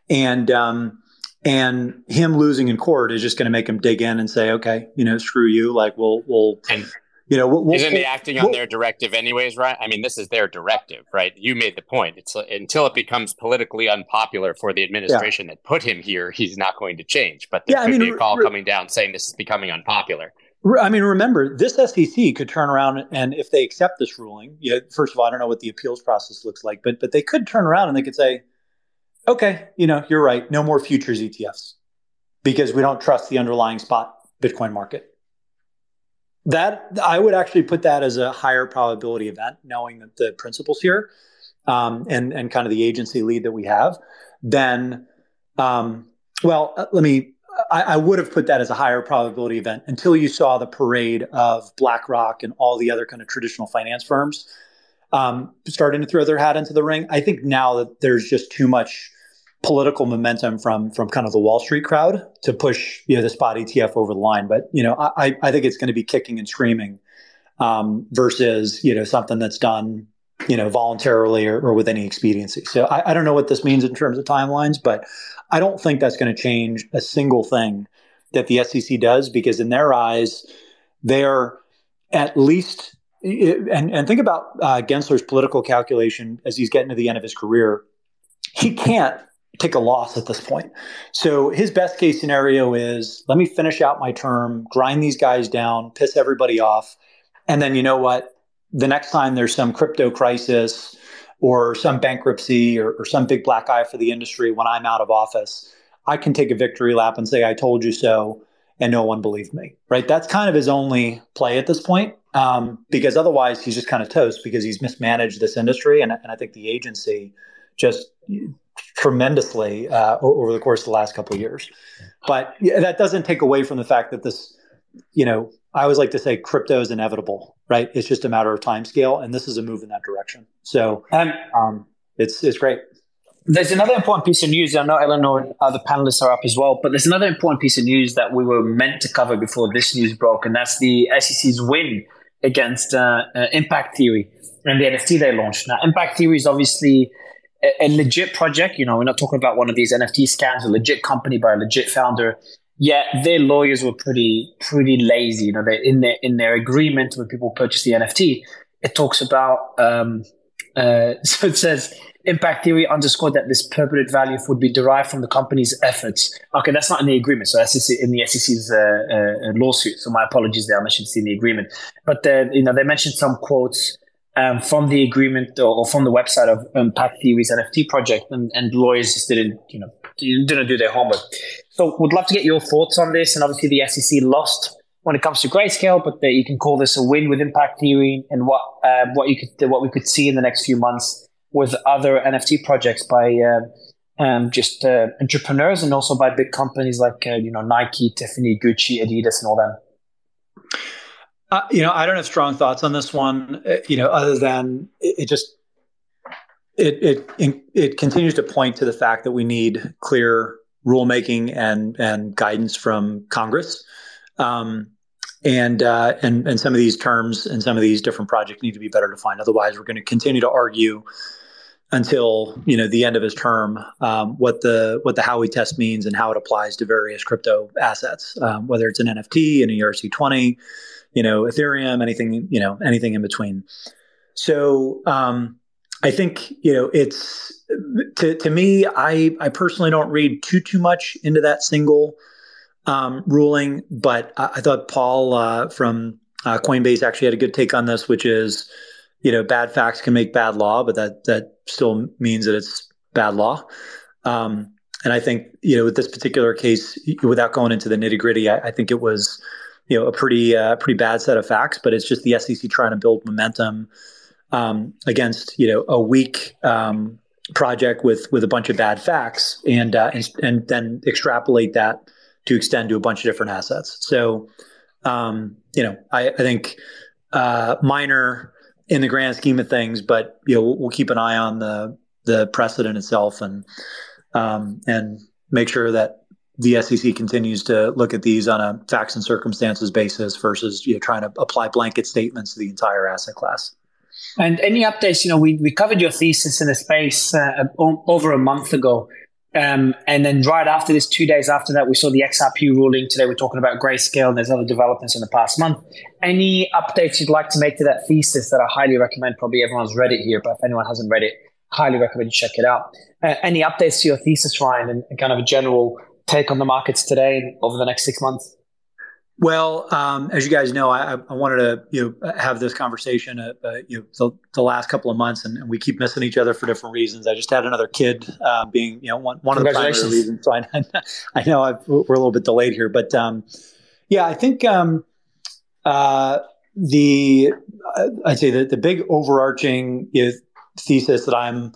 and um, and him losing in court is just going to make him dig in and say, okay, you know, screw you, like we'll we'll and you know we'll, isn't we'll, he acting we'll, on their directive anyways, right? I mean, this is their directive, right? You made the point. It's until it becomes politically unpopular for the administration yeah. that put him here, he's not going to change. But there yeah, could I mean, be a call re- coming down saying this is becoming unpopular. Re- I mean, remember, this S E C could turn around, and if they accept this ruling, you know, first of all, I don't know what the appeals process looks like, but but they could turn around and they could say, okay, you know, you're right, no more futures E T Fs because we don't trust the underlying spot Bitcoin market. That I would actually put that as a higher probability event, knowing that the principles here um, and and kind of the agency lead that we have. Then, um, well, let me. I, I would have put that as a higher probability event until you saw the parade of BlackRock and all the other kind of traditional finance firms um, starting to throw their hat into the ring. I think now that there's just too much political momentum from from kind of the Wall Street crowd to push, you know, the spot E T F over the line. But, you know, I I think it's going to be kicking and screaming um, versus, you know, something that's done, you know, voluntarily or, or with any expediency. So I, I don't know what this means in terms of timelines, but I don't think that's going to change a single thing that the S E C does, because in their eyes, they're at least, and, and think about uh, Gensler's political calculation as he's getting to the end of his career. He can't take a loss at this point. So his best case scenario is, let me finish out my term, grind these guys down, piss everybody off. And then, you know what? The next time there's some crypto crisis or some bankruptcy or, or some big black eye for the industry, when I'm out of office, I can take a victory lap and say, I told you so, and no one believed me, right? That's kind of his only play at this point, um, because otherwise he's just kind of toast, because he's mismanaged this industry. And, and I think the agency just tremendously uh, over the course of the last couple of years. But yeah, that doesn't take away from the fact that this, you know, I always like to say crypto is inevitable, right? It's just a matter of time scale. And this is a move in that direction. So um, um, it's it's great. There's another important piece of news. I know Eleanor and other panelists are up as well, but there's another important piece of news that we were meant to cover before this news broke, and that's the S E C's win against uh, uh, Impact Theory and the N F T they launched. Now, Impact Theory is obviously a, a legit project. You know, we're not talking about one of these N F T scams, a legit company by a legit founder. Yet their lawyers were pretty pretty lazy. You know, they in their in their agreement when people purchase the N F T, it talks about um, uh, so it says Impact Theory underscored that this purported value would be derived from the company's efforts. Okay, that's not in the agreement. So that's in the S E C's uh, uh, lawsuit. So my apologies there. I mentioned it's in the agreement, but uh, you know they mentioned some quotes um, from the agreement or, or from the website of Impact Theory's N F T project, and, and lawyers just didn't you know. You didn't do their homework. So would love to get your thoughts on this. And obviously the S E C lost when it comes to Grayscale, but the, you can call this a win with Impact Theory and what uh, what you could what we could see in the next few months with other N F T projects by uh, um, just uh, entrepreneurs and also by big companies like uh, you know Nike, Tiffany, Gucci, Adidas, and all them. Uh, you know, I don't have strong thoughts on this one. You know, other than it, it just. It it it continues to point to the fact that we need clear rulemaking and and guidance from Congress, um, and uh, and and some of these terms and some of these different projects need to be better defined. Otherwise, we're going to continue to argue until you know the end of his term um, what the what the Howey test means and how it applies to various crypto assets, um, whether it's an N F T, an E R C twenty, you know, Ethereum, anything you know, anything in between. So. Um, I think, you know, it's to, to me, I, I personally don't read too, too much into that single um, ruling, but I, I thought Paul uh, from uh, Coinbase actually had a good take on this, which is, you know, bad facts can make bad law, but that, that still means that it's bad law. Um, and I think, you know, with this particular case, without going into the nitty gritty, I, I think it was, you know, a pretty, uh, pretty bad set of facts, but it's just the S E C trying to build momentum Um, against you know a weak um, project with with a bunch of bad facts, and uh, and and then extrapolate that to extend to a bunch of different assets. So um, you know I, I think uh, minor in the grand scheme of things, but you know we'll, we'll keep an eye on the the precedent itself, and um, and make sure that the S E C continues to look at these on a facts and circumstances basis versus you know trying to apply blanket statements to the entire asset class. And any updates, you know, we, we covered your thesis in a space uh, over a month ago. Um, and then right after this, two days after that, we saw the X R P ruling. Today, we're talking about Grayscale, and there's other developments in the past month. Any updates you'd like to make to that thesis that I highly recommend? Probably everyone's read it here, but if anyone hasn't read it, highly recommend you check it out. Uh, any updates to your thesis, Ryan, and, and kind of a general take on the markets today and over the next six months? Well, um, as you guys know, I, I wanted to you know, have this conversation uh, uh, you know, the, the last couple of months, and, and we keep missing each other for different reasons. I just had another kid uh, being you know one, one of the primary reasons. So I, I know I've, we're a little bit delayed here, but um, yeah, I think um, uh, the I'd say that the big overarching you know, thesis that I'm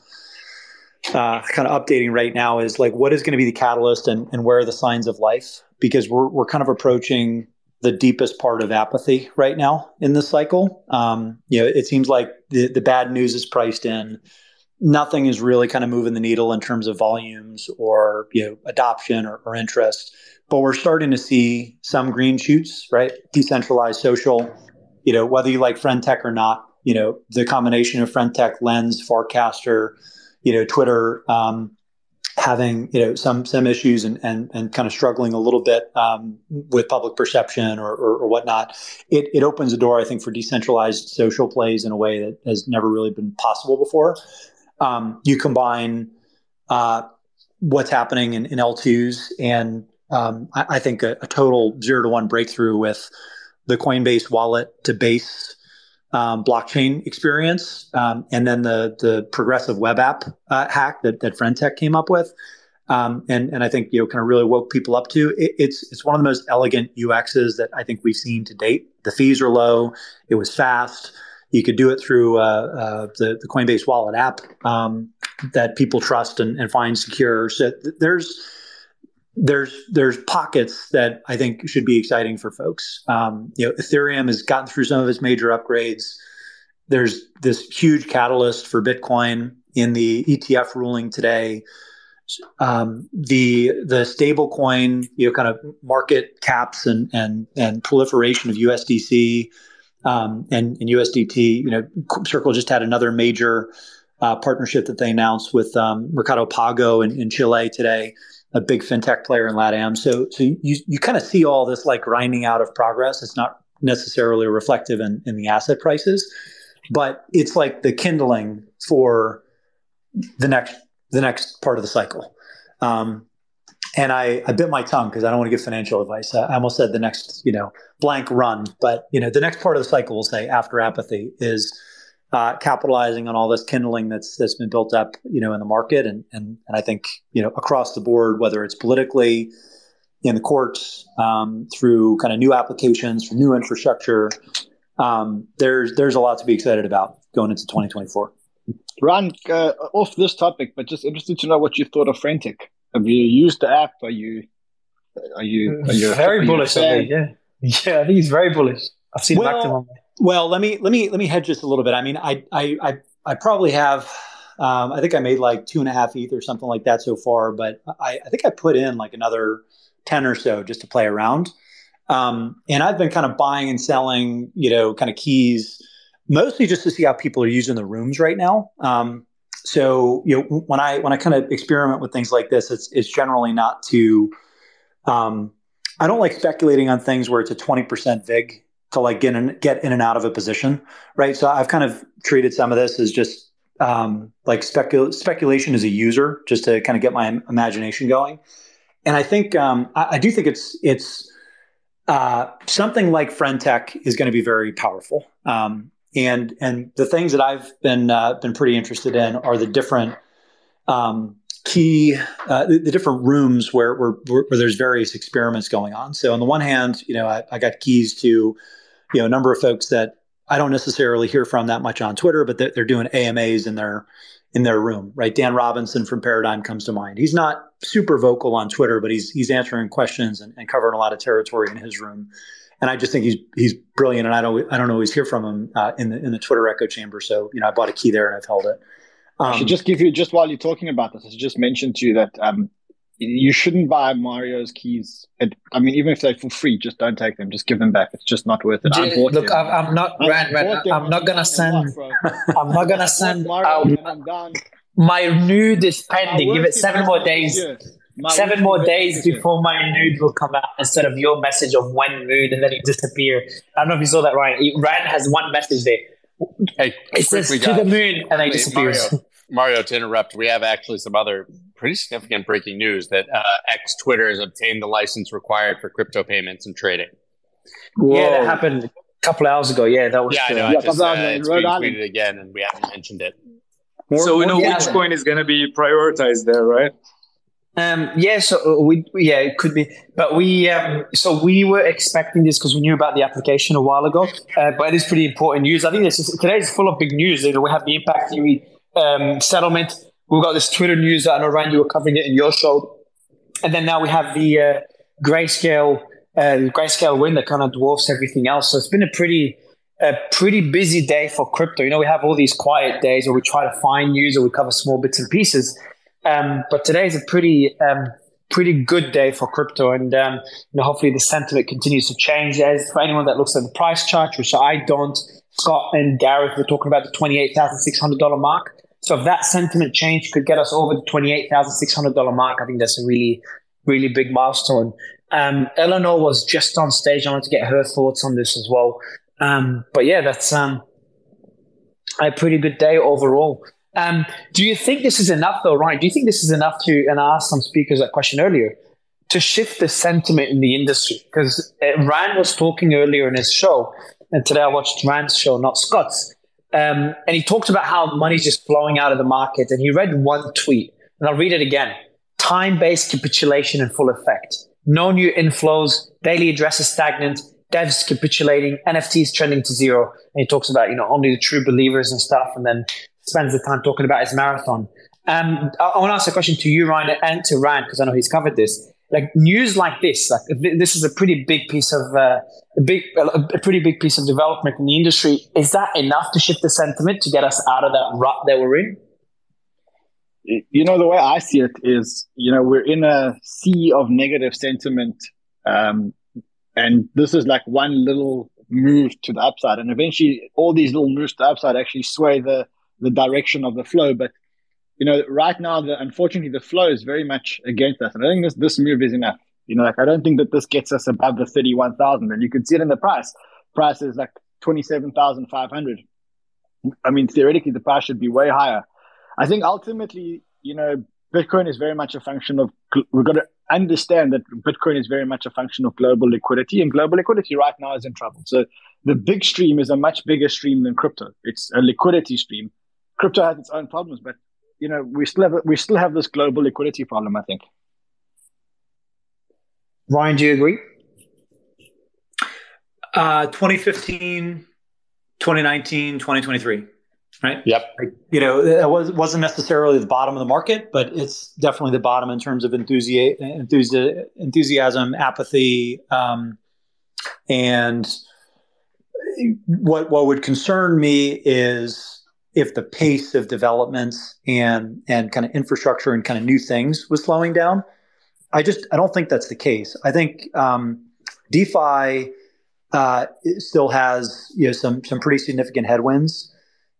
uh, kind of updating right now is like what is going to be the catalyst, and, and where are the signs of life, because we're we're kind of approaching the deepest part of apathy right now in this cycle. Um, you know, it seems like the, the bad news is priced in. Nothing is really kind of moving the needle in terms of volumes or, you know, adoption or, or interest, but we're starting to see some green shoots, right? Decentralized social, you know, whether you like FriendTech or not, you know, the combination of FriendTech, Lens, Farcaster, you know, Twitter, um, having you know some some issues and and and kind of struggling a little bit um, with public perception or, or, or whatnot, it it opens the door I think for decentralized social plays in a way that has never really been possible before. Um, you combine uh, what's happening in, in L twos and um, I, I think a, a total zero to one breakthrough with the Coinbase wallet to base Um, blockchain experience, um, and then the the progressive web app uh, hack that that FriendTech came up with, um, and and I think you know kind of really woke people up to. It, it's it's one of the most elegant U Xs that I think we've seen to date. The fees are low. It was fast. You could do it through uh, uh, the the Coinbase Wallet app um, that people trust and, and find secure. So th- there's there's there's pockets that I think should be exciting for folks. Um, you know, Ethereum has gotten through some of its major upgrades. There's this huge catalyst for Bitcoin in the E T F ruling today. Um, the the stablecoin, you know, kind of market caps and and and proliferation of U S D C um, and, and U S D T. You know, Circle just had another major uh, partnership that they announced with um, Mercado Pago in, in Chile today, a big fintech player in LATAM. So, so you you kind of see all this like grinding out of progress. It's not necessarily reflective in, in the asset prices, but it's like the kindling for the next the next part of the cycle. Um, and I, I bit my tongue because I don't want to give financial advice. I almost said the next, you know, blank run, but you know, the next part of the cycle, we'll say after apathy, is uh, capitalizing on all this kindling that's that's been built up, you know, in the market, and and and I think you know across the board, whether it's politically, in the courts, um, through kind of new applications from new infrastructure, um, there's there's a lot to be excited about going into twenty twenty-four. Ran, uh, off this topic, but just interested to know what you thought of Frantic. Have you used the app? Are you are you are you very bullish? You yeah, yeah, I think he's very bullish. I've seen well, him active on there. Well, let me let me let me hedge just a little bit. I mean, I I I, I probably have. Um, I think I made like two and a half E T H or something like that so far, but I, I think I put in like another ten or so just to play around. Um, and I've been kind of buying and selling, you know, kind of keys, mostly just to see how people are using the rooms right now. Um, so, you know, when I, when I kind of experiment with things like this, it's, it's generally not to, um, I don't like speculating on things where it's a twenty percent vig to like get in, get in and out of a position. Right. So I've kind of treated some of this as just, um, like specul- speculation as a user, just to kind of get my im- imagination going. And I think um, I, I do think it's it's uh, something like FriendTech is going to be very powerful. Um, and and the things that I've been uh, been pretty interested in are the different um, key uh, the, the different rooms where, where where there's various experiments going on. So on the one hand, you know, I, I got keys to you know a number of folks that I don't necessarily hear from that much on Twitter, but they're, they're doing A M As in their in their room, right? Dan Robinson from Paradigm comes to mind. He's not super vocal on Twitter, but he's he's answering questions and, and covering a lot of territory in his room. And I just think he's he's brilliant. And I don't I don't always hear from him uh, in the in the Twitter echo chamber. So you know I bought a key there and I've held it. Um, I should just give you just while you're talking about this, I should just mention to you that um, you shouldn't buy Mario's keys. At, I mean, even if they're for free, just don't take them. Just give them back. It's just not worth it. I bought Look, them. I'm not Ran, Ran, I'm, I'm not gonna send. I'm not gonna send Mario. I'm done. My nude is pending. Give it seven more days. Seven more days before my nude will come out instead of your message of one nude and then it disappear. I don't know if you saw that, Ryan. Ryan has one message there. Hey, it says to the moon and it disappears. Mario, Mario, to interrupt, we have actually some other pretty significant breaking news that uh, X Twitter has obtained the license required for crypto payments and trading. Whoa. Yeah, that happened a couple of hours ago. Yeah, that was. Yeah, I know. Yeah, I just, uh, it's being tweeted again, and we haven't mentioned it. More, so we know yeah. which coin is going to be prioritized there, right? Um, yeah, so we yeah it could be, but we um, so we were expecting this because we knew about the application a while ago. Uh, but it is pretty important news. I think this is, today is full of big news. You know, we have the Impact Theory um, settlement. We've got this Twitter news that I know Ryan, you were covering it in your show, and then now we have the uh, Grayscale uh, Grayscale win that kind of dwarfs everything else. So it's been a pretty A pretty busy day for crypto. You know, we have all these quiet days where we try to find news or we cover small bits and pieces. Um, but today is a pretty, um, pretty good day for crypto, and um, you know, hopefully the sentiment continues to change. As for anyone that looks at the price chart, which I don't, Scott and Gareth were talking about the twenty-eight thousand six hundred dollars mark. So if that sentiment change could get us over the twenty-eight thousand six hundred dollars mark, I think that's a really, really big milestone. Um, Eleanor was just on stage. I wanted to get her thoughts on this as well. Um, but yeah, that's um, a pretty good day overall. Um, do you think this is enough though, Ryan? Do you think this is enough to, and I asked some speakers that question earlier, to shift the sentiment in the industry? Because uh, Ryan was talking earlier in his show, and today I watched Ryan's show, not Scott's. Um, and he talked about how money's just flowing out of the market. And he read one tweet, and I'll read it again. Time-based capitulation in full effect. No new inflows, daily addresses stagnant, devs capitulating, N F Ts trending to zero. And he talks about, you know, only the true believers and stuff, and then spends the time talking about his marathon. Um, I, I want to ask a question to you, Ryan, and to Rand, because I know he's covered this. Like news like this, like this is a pretty big piece of uh, a big, a pretty big piece of development in the industry. Is that enough to shift the sentiment to get us out of that rut that we're in? You know, the way I see it is, you know, we're in a sea of negative sentiment. Um, And this is like one little move to the upside. And eventually all these little moves to the upside actually sway the, the direction of the flow. But, you know, right now, the, unfortunately, the flow is very much against us. And I think this, this move is enough. You know, like, I don't think that this gets us above the thirty-one thousand. And you can see it in the price. Price is like twenty-seven thousand five hundred. I mean, theoretically, the price should be way higher. I think ultimately, you know, Bitcoin is very much a function of, we've got to understand that Bitcoin is very much a function of global liquidity, and global liquidity right now is in trouble. So the big stream is a much bigger stream than crypto. It's a liquidity stream. Crypto has its own problems, but, you know, we still have, we still have this global liquidity problem, I think. Ryan, do you agree? Uh, twenty fifteen, twenty nineteen, twenty twenty-three. Right. Yep. Like, you know, it was, wasn't necessarily the bottom of the market, but it's definitely the bottom in terms of enthusi- enthusi- enthusiasm, apathy, um, and what what would concern me is if the pace of developments and and kind of infrastructure and kind of new things was slowing down. I just I don't think that's the case. I think um, DeFi uh, still has you know some some pretty significant headwinds,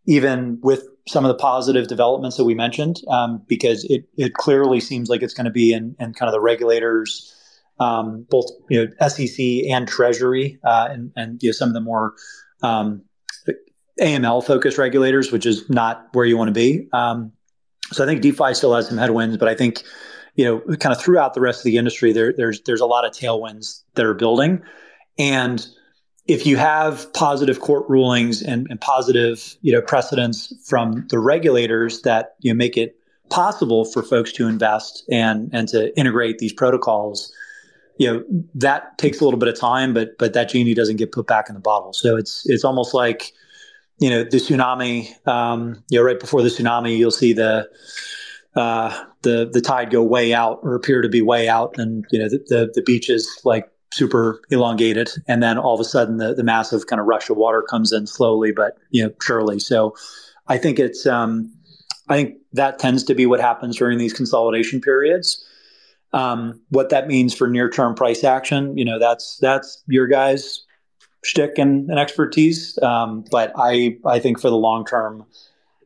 even with some of the positive developments that we mentioned, um, because it it clearly seems like it's going to be in, in kind of the regulators, um, both you know S E C and Treasury, uh, and and you know, some of the more um, A M L focused regulators, which is not where you want to be. Um, so I think DeFi still has some headwinds, but I think you know kind of throughout the rest of the industry, there there's there's a lot of tailwinds that are building, and if you have positive court rulings and, and positive, you know, precedents from the regulators that you know, make it possible for folks to invest and and to integrate these protocols, you know, that takes a little bit of time, but but that genie doesn't get put back in the bottle. So it's it's almost like, you know, the tsunami. Um, you know, right before the tsunami, you'll see the uh, the the tide go way out or appear to be way out, and you know the the, the beach is like super elongated, and then all of a sudden the, the massive kind of rush of water comes in slowly, but you know surely. So, I think it's um, I think that tends to be what happens during these consolidation periods. Um, what that means for near-term price action, you know, that's that's your guys' shtick and, and expertise. Um, but I I think for the long term,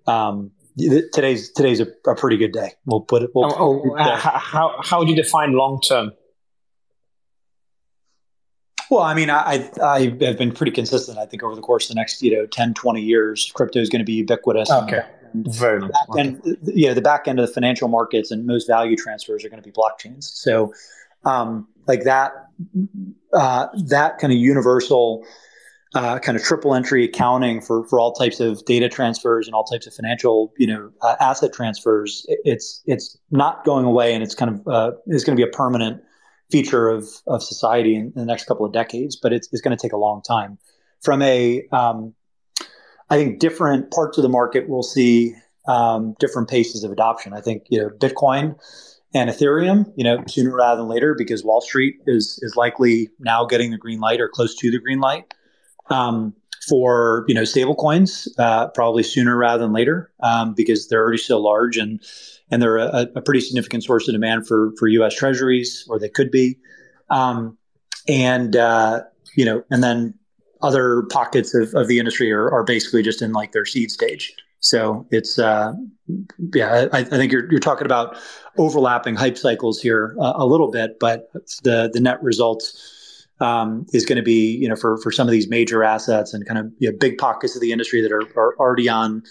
um, th- today's today's a, a pretty good day. We'll put it. We'll oh, put it there. How how would you define long term? Well, I mean, I, I I have been pretty consistent. I think over the course of the next, you know, ten, twenty years, crypto is going to be ubiquitous. Okay. And very much. And, you know, the back end of the financial markets and most value transfers are going to be blockchains. So, um, like that, uh, that kind of universal uh, kind of triple entry accounting for, for all types of data transfers and all types of financial, you know, uh, asset transfers, it, it's it's not going away, and it's kind of uh, it's going to be a permanent feature of, of society in, in the next couple of decades, but it's, it's going to take a long time. From a, um, I think different parts of the market will see um, different paces of adoption. I think, you know, Bitcoin and Ethereum, you know, sooner rather than later, because Wall Street is is likely now getting the green light or close to the green light um, for, you know, stable coins, uh, probably sooner rather than later, um, because they're already so large and, And they're a, a pretty significant source of demand for, for U S treasuries, or they could be. Um, and, uh, you know, and then other pockets of, of the industry are, are basically just in like their seed stage. So it's, uh, yeah, I, I think you're you're talking about overlapping hype cycles here a, a little bit, but the, the net result um, is going to be, you know, for, for some of these major assets and kind of you know, big pockets of the industry that are, are already on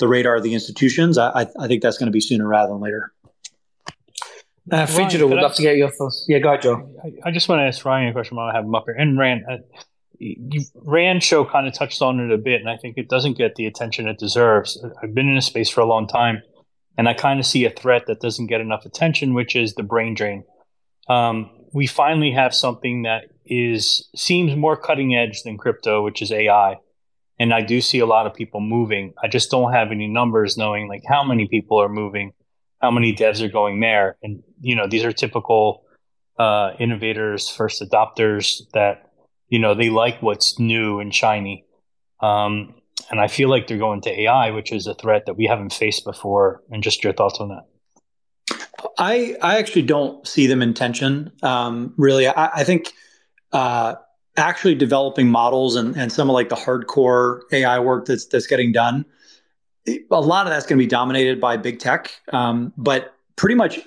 the radar of the institutions, I, I think that's going to be sooner rather than later. Uh, Fiji, would love to get your thoughts. Yeah, go ahead, Joe. I, I just want to ask Ryan a question while I have him up here. And Ran, uh, you, Ran show kind of touched on it a bit, and I think it doesn't get the attention it deserves. I've been in this space for a long time, and I kind of see a threat that doesn't get enough attention, which is the brain drain. Um, we finally have something that is seems more cutting edge than crypto, which is A I. And I do see a lot of people moving. I just don't have any numbers knowing like how many people are moving, how many devs are going there. And, you know, these are typical uh, innovators, first adopters that, you know, they like what's new and shiny. Um, and I feel like they're going to A I, which is a threat that we haven't faced before. And just your thoughts on that. I, I actually don't see them in tension. Um, really, I, I think uh, actually developing models and, and some of like the hardcore A I work that's that's getting done, a lot of that's going to be dominated by big tech. Um, but pretty much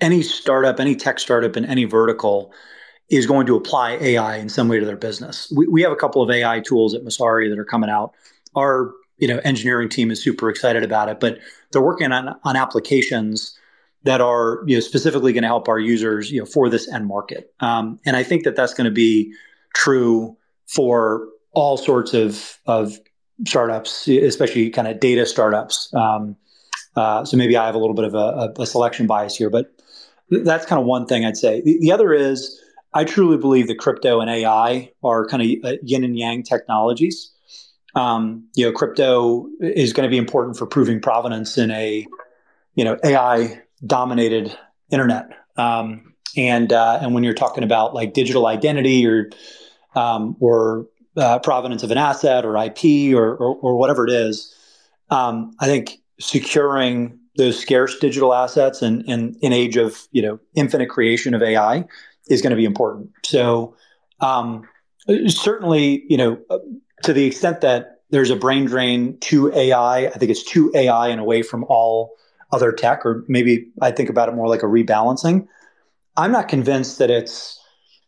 any startup, any tech startup in any vertical is going to apply A I in some way to their business. We we have a couple of A I tools at Messari that are coming out. Our you know engineering team is super excited about it, but they're working on on applications that are you know specifically going to help our users you know for this end market. Um, and I think that that's going to be true for all sorts of of startups, especially kind of data startups. Um, uh, so maybe I have a little bit of a, a selection bias here, but th- that's kind of one thing I'd say. The, the other is I truly believe that crypto and A I are kind of yin and yang technologies. Um, you know, crypto is going to be important for proving provenance in a you know A I dominated internet. Um, and uh, and when you're talking about like digital identity or um, or uh, provenance of an asset or I P or or, or whatever it is, um, I think securing those scarce digital assets in in an age of you know infinite creation of A I is going to be important. So um, certainly, you know, to the extent that there's a brain drain to A I, I think it's to A I and away from all other tech, or maybe I think about it more like a rebalancing. I'm not convinced that it's,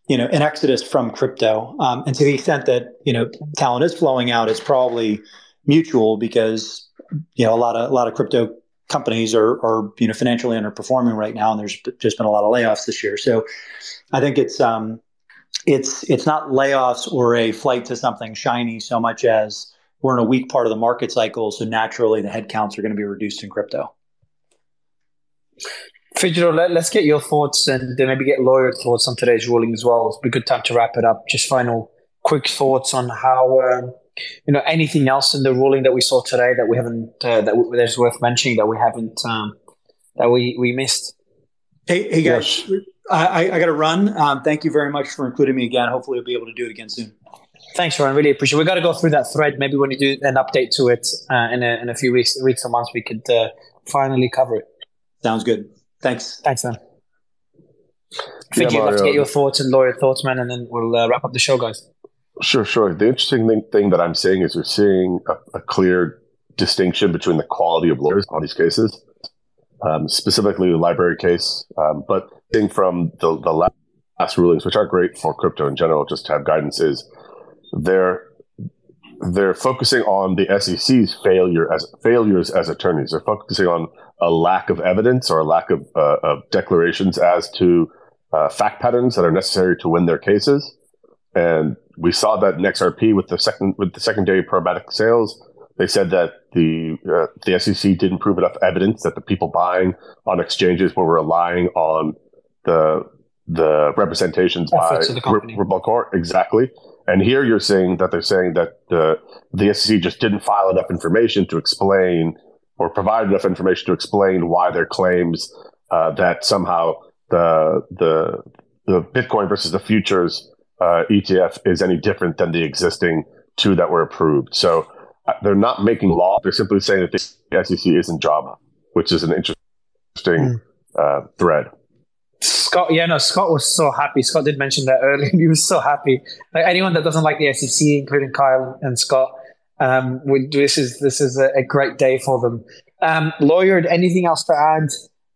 you know, an exodus from crypto. Um, and to the extent that, you know, talent is flowing out, it's probably mutual because, you know, a lot of, a lot of crypto companies are, are, you know, financially underperforming right now. And there's just been a lot of layoffs this year. So I think it's, um, it's, it's not layoffs or a flight to something shiny so much as we're in a weak part of the market cycle. So naturally the headcounts are going to be reduced in crypto. Fiji, let, let's get your thoughts and then maybe get lawyer thoughts on today's ruling as well. It'll be a good time to wrap it up. Just final quick thoughts on how, um, you know, anything else in the ruling that we saw today that we haven't, uh, that w- that's worth mentioning that we haven't, um, that we, we missed. Hey, hey guys, yes. I, I got to run. Um, thank you very much for including me again. Hopefully we'll be able to do it again soon. Thanks, Ryan. Really appreciate it. We've got to go through that thread. Maybe when you do an update to it uh, in, a, in a few weeks, weeks or months, we could uh, finally cover it. Sounds good. Thanks. Thanks, man. Fiji, yeah, let's get your thoughts and lawyer thoughts, man, and then we'll uh, wrap up the show, guys. Sure, sure. The interesting thing, thing that I'm seeing is we're seeing a, a clear distinction between the quality of lawyers on these cases, um, specifically the library case. Um, but thing from the, the last, last rulings, which are great for crypto in general, just to have guidance, is they're they're focusing on the S E C's failure as failures as attorneys. They're focusing on a lack of evidence or a lack of, uh, of declarations as to uh, fact patterns that are necessary to win their cases. And we saw that in X R P with the second with the secondary programmatic sales. They said that the uh, the S E C didn't prove enough evidence that the people buying on exchanges were relying on the the representations Efforts by the company. Ripple Corp. Exactly. And here you're saying that they're saying that the the S E C just didn't file enough information to explain or provide enough information to explain why their claims uh, that somehow the the the Bitcoin versus the futures uh, E T F is any different than the existing two that were approved. So uh, they're not making law. They're simply saying that the S E C isn't JAMA, which is an interesting uh, thread. Scott, yeah, no, Scott was so happy. Scott did mention that earlier. He was so happy. Like anyone that doesn't like the S E C, including Kyle and Scott, um, we, this is this is a, a great day for them. Um, Lawyered, anything else to add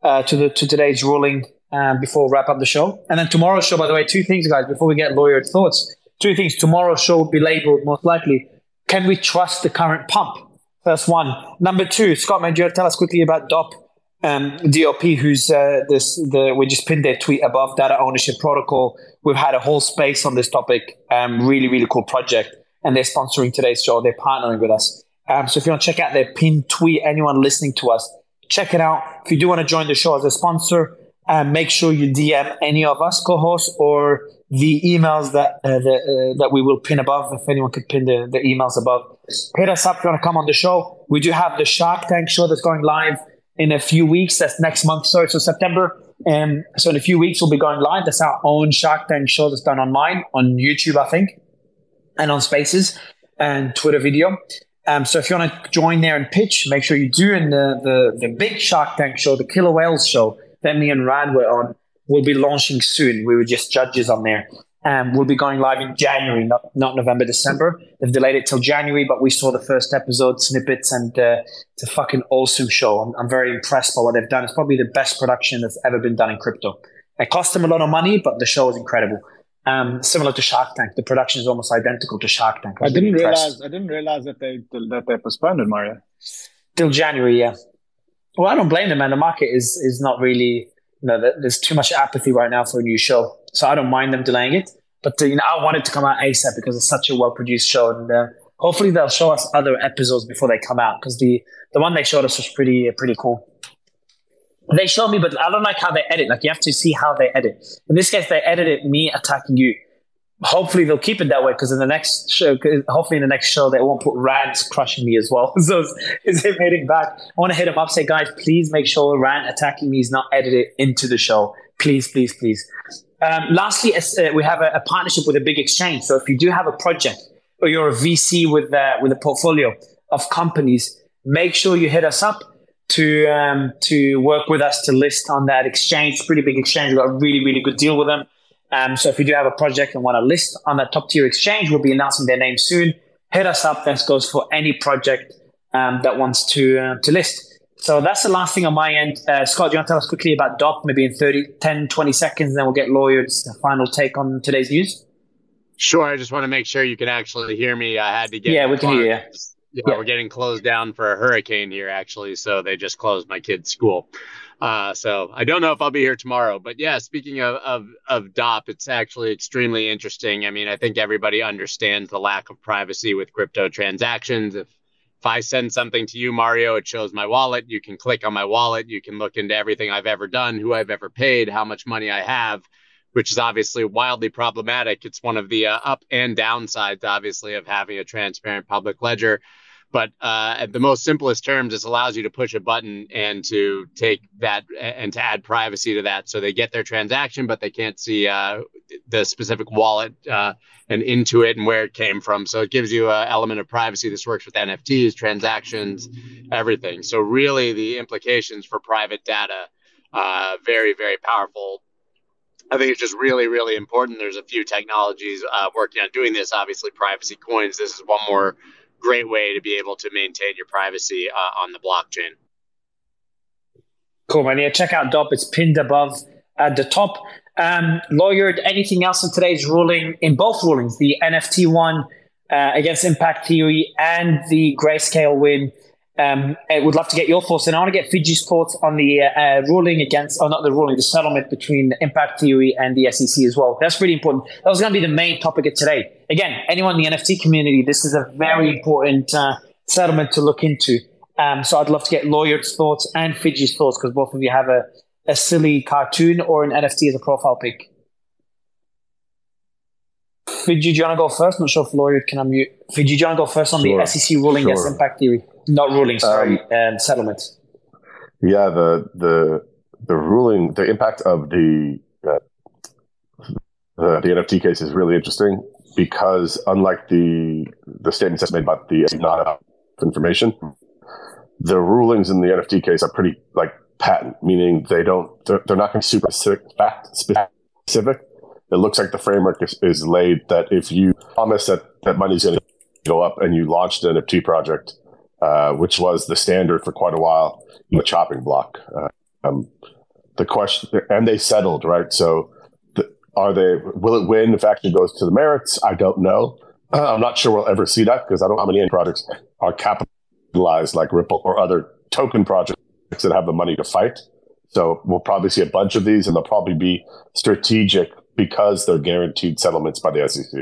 uh, to the to today's ruling um, before we wrap up the show? And then tomorrow's show, by the way, two things, guys, before we get Lawyered thoughts. Two things. Tomorrow's show will be labeled, most likely, can we trust the current pump? That's one. Number two, Scott, may you tell us quickly about D O P? Um, D O P, who's uh, this? The, we just pinned their tweet above, Data Ownership Protocol. We've had a whole space on this topic. Um, really, really cool project, and they're sponsoring today's show. They're partnering with us. Um, so if you want to check out their pinned tweet, anyone listening to us, check it out. If you do want to join the show as a sponsor, uh, make sure you D M any of us co-hosts or the emails that uh, the, uh, that we will pin above. If anyone could pin the, the emails above, hit us up if you want to come on the show. We do have the Shark Tank show that's going live in a few weeks. That's next month, sorry, so September. Um, so in a few weeks, we'll be going live. That's our own Shark Tank show that's done online, on YouTube, I think, and on Spaces and Twitter video. Um, so if you want to join there and pitch, make sure you do. And the, the, the big Shark Tank show, the Killer Whales show that me and Ryan were on, will be launching soon. We were just judges on there. um, will be going live in January, not not November, December. They've delayed it till January, but we saw the first episode snippets, and uh, it's a fucking awesome show. I'm, I'm very impressed by what they've done. It's probably the best production that's ever been done in crypto. It cost them a lot of money, but the show is incredible. Um, similar to Shark Tank, the production is almost identical to Shark Tank. I, I didn't realize. I didn't realize that they that they postponed it, Mario. Till January, yeah. Well, I don't blame them, man. The market is is not really. You know, there's too much apathy right now for a new show, so I don't mind them delaying it. But you know, I want it to come out ASAP because it's such a well-produced show, and uh, hopefully they'll show us other episodes before they come out, because the the one they showed us was pretty pretty cool. They show me, but I don't like how they edit. Like, you have to see how they edit. In this case, they edited me attacking you. Hopefully, they'll keep it that way, because in the next show, hopefully in the next show, they won't put Ran's crushing me as well. So it's him hitting back. I want to hit him up, say, guys, please make sure Ran attacking me is not edited into the show. Please, please, please. Um, lastly, uh, we have a, a partnership with a big exchange. So if you do have a project or you're a V C with uh, with a portfolio of companies, make sure you hit us up to um, to work with us to list on that exchange. Pretty big exchange. We've got a really, really good deal with them. Um, so if you do have a project and want to list on that top tier exchange, we'll be announcing their name soon. Hit us up. This goes for any project um, that wants to uh, to list. So that's the last thing on my end. Uh, Scott, do you want to tell us quickly about D O P, maybe in thirty, ten, twenty seconds, and then we'll get Lawyer's final take on today's news? Sure. I just want to make sure you can actually hear me. I had to get... Yeah, we can hear you. Yeah. Yeah, yeah, we're getting closed down for a hurricane here, actually. So they just closed my kid's school. Uh, so I don't know if I'll be here tomorrow. But yeah, speaking of, of, of D O P, it's actually extremely interesting. I mean, I think everybody understands the lack of privacy with crypto transactions. If, if I send something to you, Mario, it shows my wallet. You can click on my wallet. You can look into everything I've ever done, who I've ever paid, how much money I have, which is obviously wildly problematic. It's one of the uh, up and downsides, obviously, of having a transparent public ledger. But uh, at the most simplest terms, this allows you to push a button and to take that and to add privacy to that. So they get their transaction, but they can't see uh, the specific wallet uh, and into it and where it came from. So it gives you an element of privacy. This works with N F Ts, transactions, everything. So really the implications for private data, uh, very, very powerful. I think it's just really, really important. There's a few technologies uh, working on doing this. Obviously, privacy coins. This is one more great way to be able to maintain your privacy uh, on the blockchain. Cool, man. Yeah, check out D O P. It's pinned above at the top. Um, Lawyered, anything else in today's ruling, in both rulings, the N F T one uh, against Impact Theory and the Grayscale win? Um, I would love to get your thoughts, and I want to get Fiji's thoughts on the uh, ruling against, or not the ruling, the settlement between Impact Theory and the S E C as well. That's really important. That was going to be the main topic of today. Again, anyone in the N F T community, this is a very important uh, settlement to look into. Um, so I'd love to get Lawyer's thoughts and Fiji's thoughts, because both of you have a, a silly cartoon or an N F T as a profile pic. Fiji, do you want to go first? I'm not sure if Lawyered can unmute. Fiji, do you want to go first on sure. the S E C ruling sure. against Impact Theory? Not ruling, sorry, um, and settlement. Yeah, the the the ruling, the impact of the, uh, the the N F T case is really interesting, because unlike the the statements that's made about the not enough information, the rulings in the N F T case are pretty like patent, meaning they don't they're, they're not going to be super specific, fact specific. It looks like the framework is, is laid that if you promise that that money's going to go up and you launched an N F T project, Uh, which was the standard for quite a while, the chopping block. Uh, um, the question, and they settled, right? So, the, are they? Will it win if actually goes to the merits? I don't know. Uh, I'm not sure we'll ever see that, because I don't know how many projects are capitalized like Ripple or other token projects that have the money to fight. So we'll probably see a bunch of these, and they'll probably be strategic because they're guaranteed settlements by the S E C.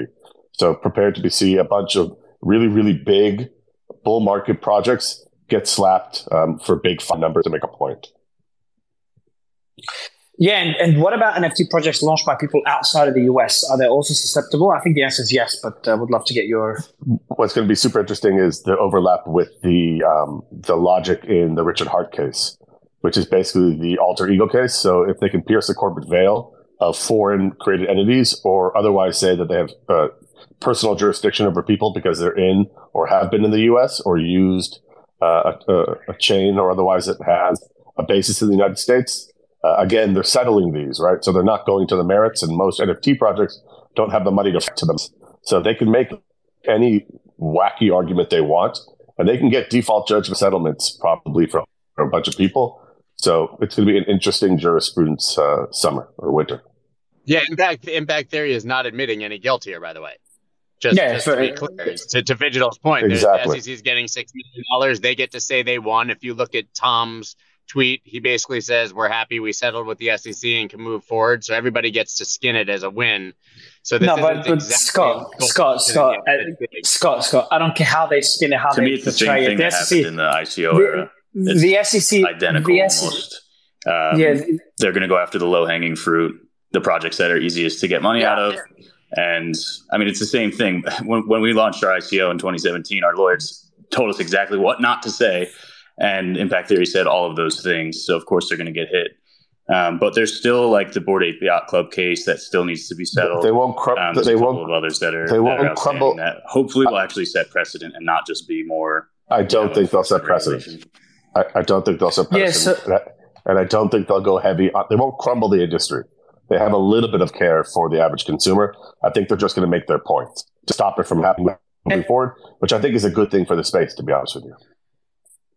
So prepared to be see a bunch of really, really big bull market projects get slapped um, for big fund numbers to make a point. Yeah, and, and what about N F T projects launched by people outside of the U S? Are they also susceptible? I think the answer is yes, but I uh, would love to get your... What's going to be super interesting is the overlap with the um, the logic in the Richard Hart case, which is basically the alter ego case. So if they can pierce the corporate veil of foreign created entities, or otherwise say that they have... Uh, personal jurisdiction over people because they're in or have been in the U S or used uh, a, a chain or otherwise that has a basis in the United States. Uh, again, they're settling these, right? So they're not going to the merits, and most N F T projects don't have the money to, to them. So they can make any wacky argument they want, and they can get default judgment settlements probably from a bunch of people. So it's going to be an interesting jurisprudence uh, summer or winter. Yeah, Impact Impact Theory is not admitting any guilt here, by the way. Just, yeah, just so, to be clear, to, to Vigil's point, exactly. The S E C is getting six million dollars. They get to say they won. If you look at Tom's tweet, he basically says, we're happy we settled with the S E C and can move forward. So everybody gets to skin it as a win. So this no, but, but exactly Scott, Scott, Scott, uh, Scott, Scott, I don't care how they skin it, how to they me, portray it. To me, it's the same thing that happened in the I C O era. It's the S E C identical the S E C, almost. Um, yeah, the, they're going to go after the low-hanging fruit, the projects that are easiest to get money yeah, out of. Yeah. And I mean, it's the same thing. When, when we launched our I C O in twenty seventeen, our lawyers told us exactly what not to say. And Impact Theory said all of those things. So, of course, they're going to get hit. Um, but there's still like the Board Ape Yacht Club case that still needs to be settled. They won't crumble. Um, they won't. A couple of others that are, they won't that are crumble. That hopefully will actually set precedent and not just be more. I don't you know, think they'll set precedent. I, I don't think they'll set precedent. Yeah, so- and, I, and I don't think they'll go heavy. On, they won't crumble the industry. They have a little bit of care for the average consumer. I think they're just going to make their point to stop it from happening moving forward, which I think is a good thing for the space, to be honest with you.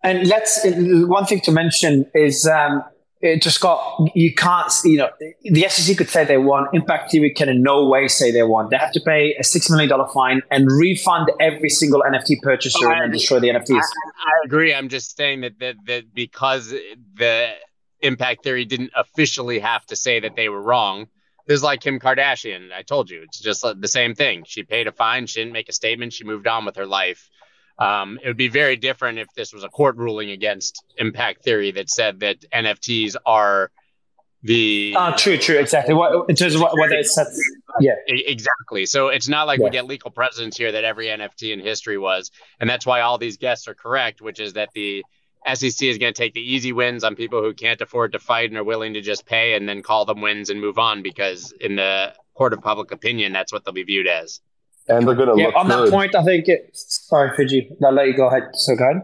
And let's one thing to mention is um, to Scott, you can't, you know, the S E C could say they won. Impact Theory can in no way say they won. They have to pay a six million dollars fine and refund every single N F T purchaser oh, and I, destroy the N F Ts. I, I agree. I'm just saying that, that, that because the Impact Theory didn't officially have to say that they were wrong. This is like Kim Kardashian. I told you, it's just the same thing. She paid a fine. She didn't make a statement. She moved on with her life. Um, it would be very different if this was a court ruling against Impact Theory that said that N F Ts are the... Oh, true, true, exactly. What, in terms of what, whether it's... Yeah. Exactly. So it's not like yeah. we get legal precedents here that every N F T in history was. And that's why all these guests are correct, which is that the S E C is going to take the easy wins on people who can't afford to fight and are willing to just pay and then call them wins and move on, because in the court of public opinion, that's what they'll be viewed as. And they're going to yeah, look on good. That point, I think it. Sorry, Fiji. I'll let you go ahead. So go ahead.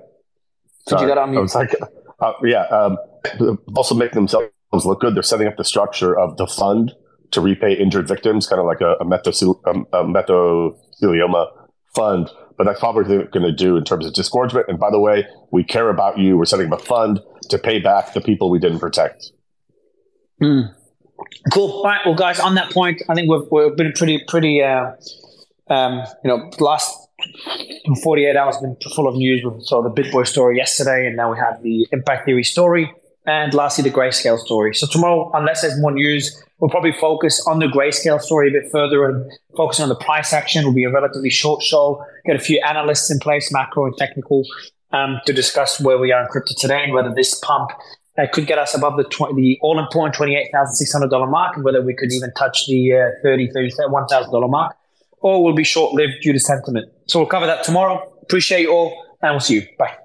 Fiji, got on mute. Like, uh, yeah. Um, also make themselves look good. They're setting up the structure of the fund to repay injured victims, kind of like a, a, methosil- a, a mesothelioma fund. But that's probably what they're going to do in terms of disgorgement. And by the way, we care about you. We're setting up a fund to pay back the people we didn't protect. Mm. Cool. All right. Well, guys, on that point, I think we've, we've been pretty, pretty... Uh, Um, you know, last forty-eight hours have been full of news. We saw the BitBoy story yesterday, and now we have the Impact Theory story, and lastly, the Grayscale story. So tomorrow, unless there's more news, we'll probably focus on the Grayscale story a bit further, and focusing on the price action will be a relatively short show. Get a few analysts in place, macro and technical, um, to discuss where we are in crypto today and whether this pump uh, could get us above the, tw- the all-important twenty-eight thousand six hundred dollars mark, and whether we could even touch the uh, thirty thousand dollars, thirty-one thousand dollars mark. Or will be short-lived due to sentiment. So we'll cover that tomorrow. Appreciate you all, and we'll see you. Bye.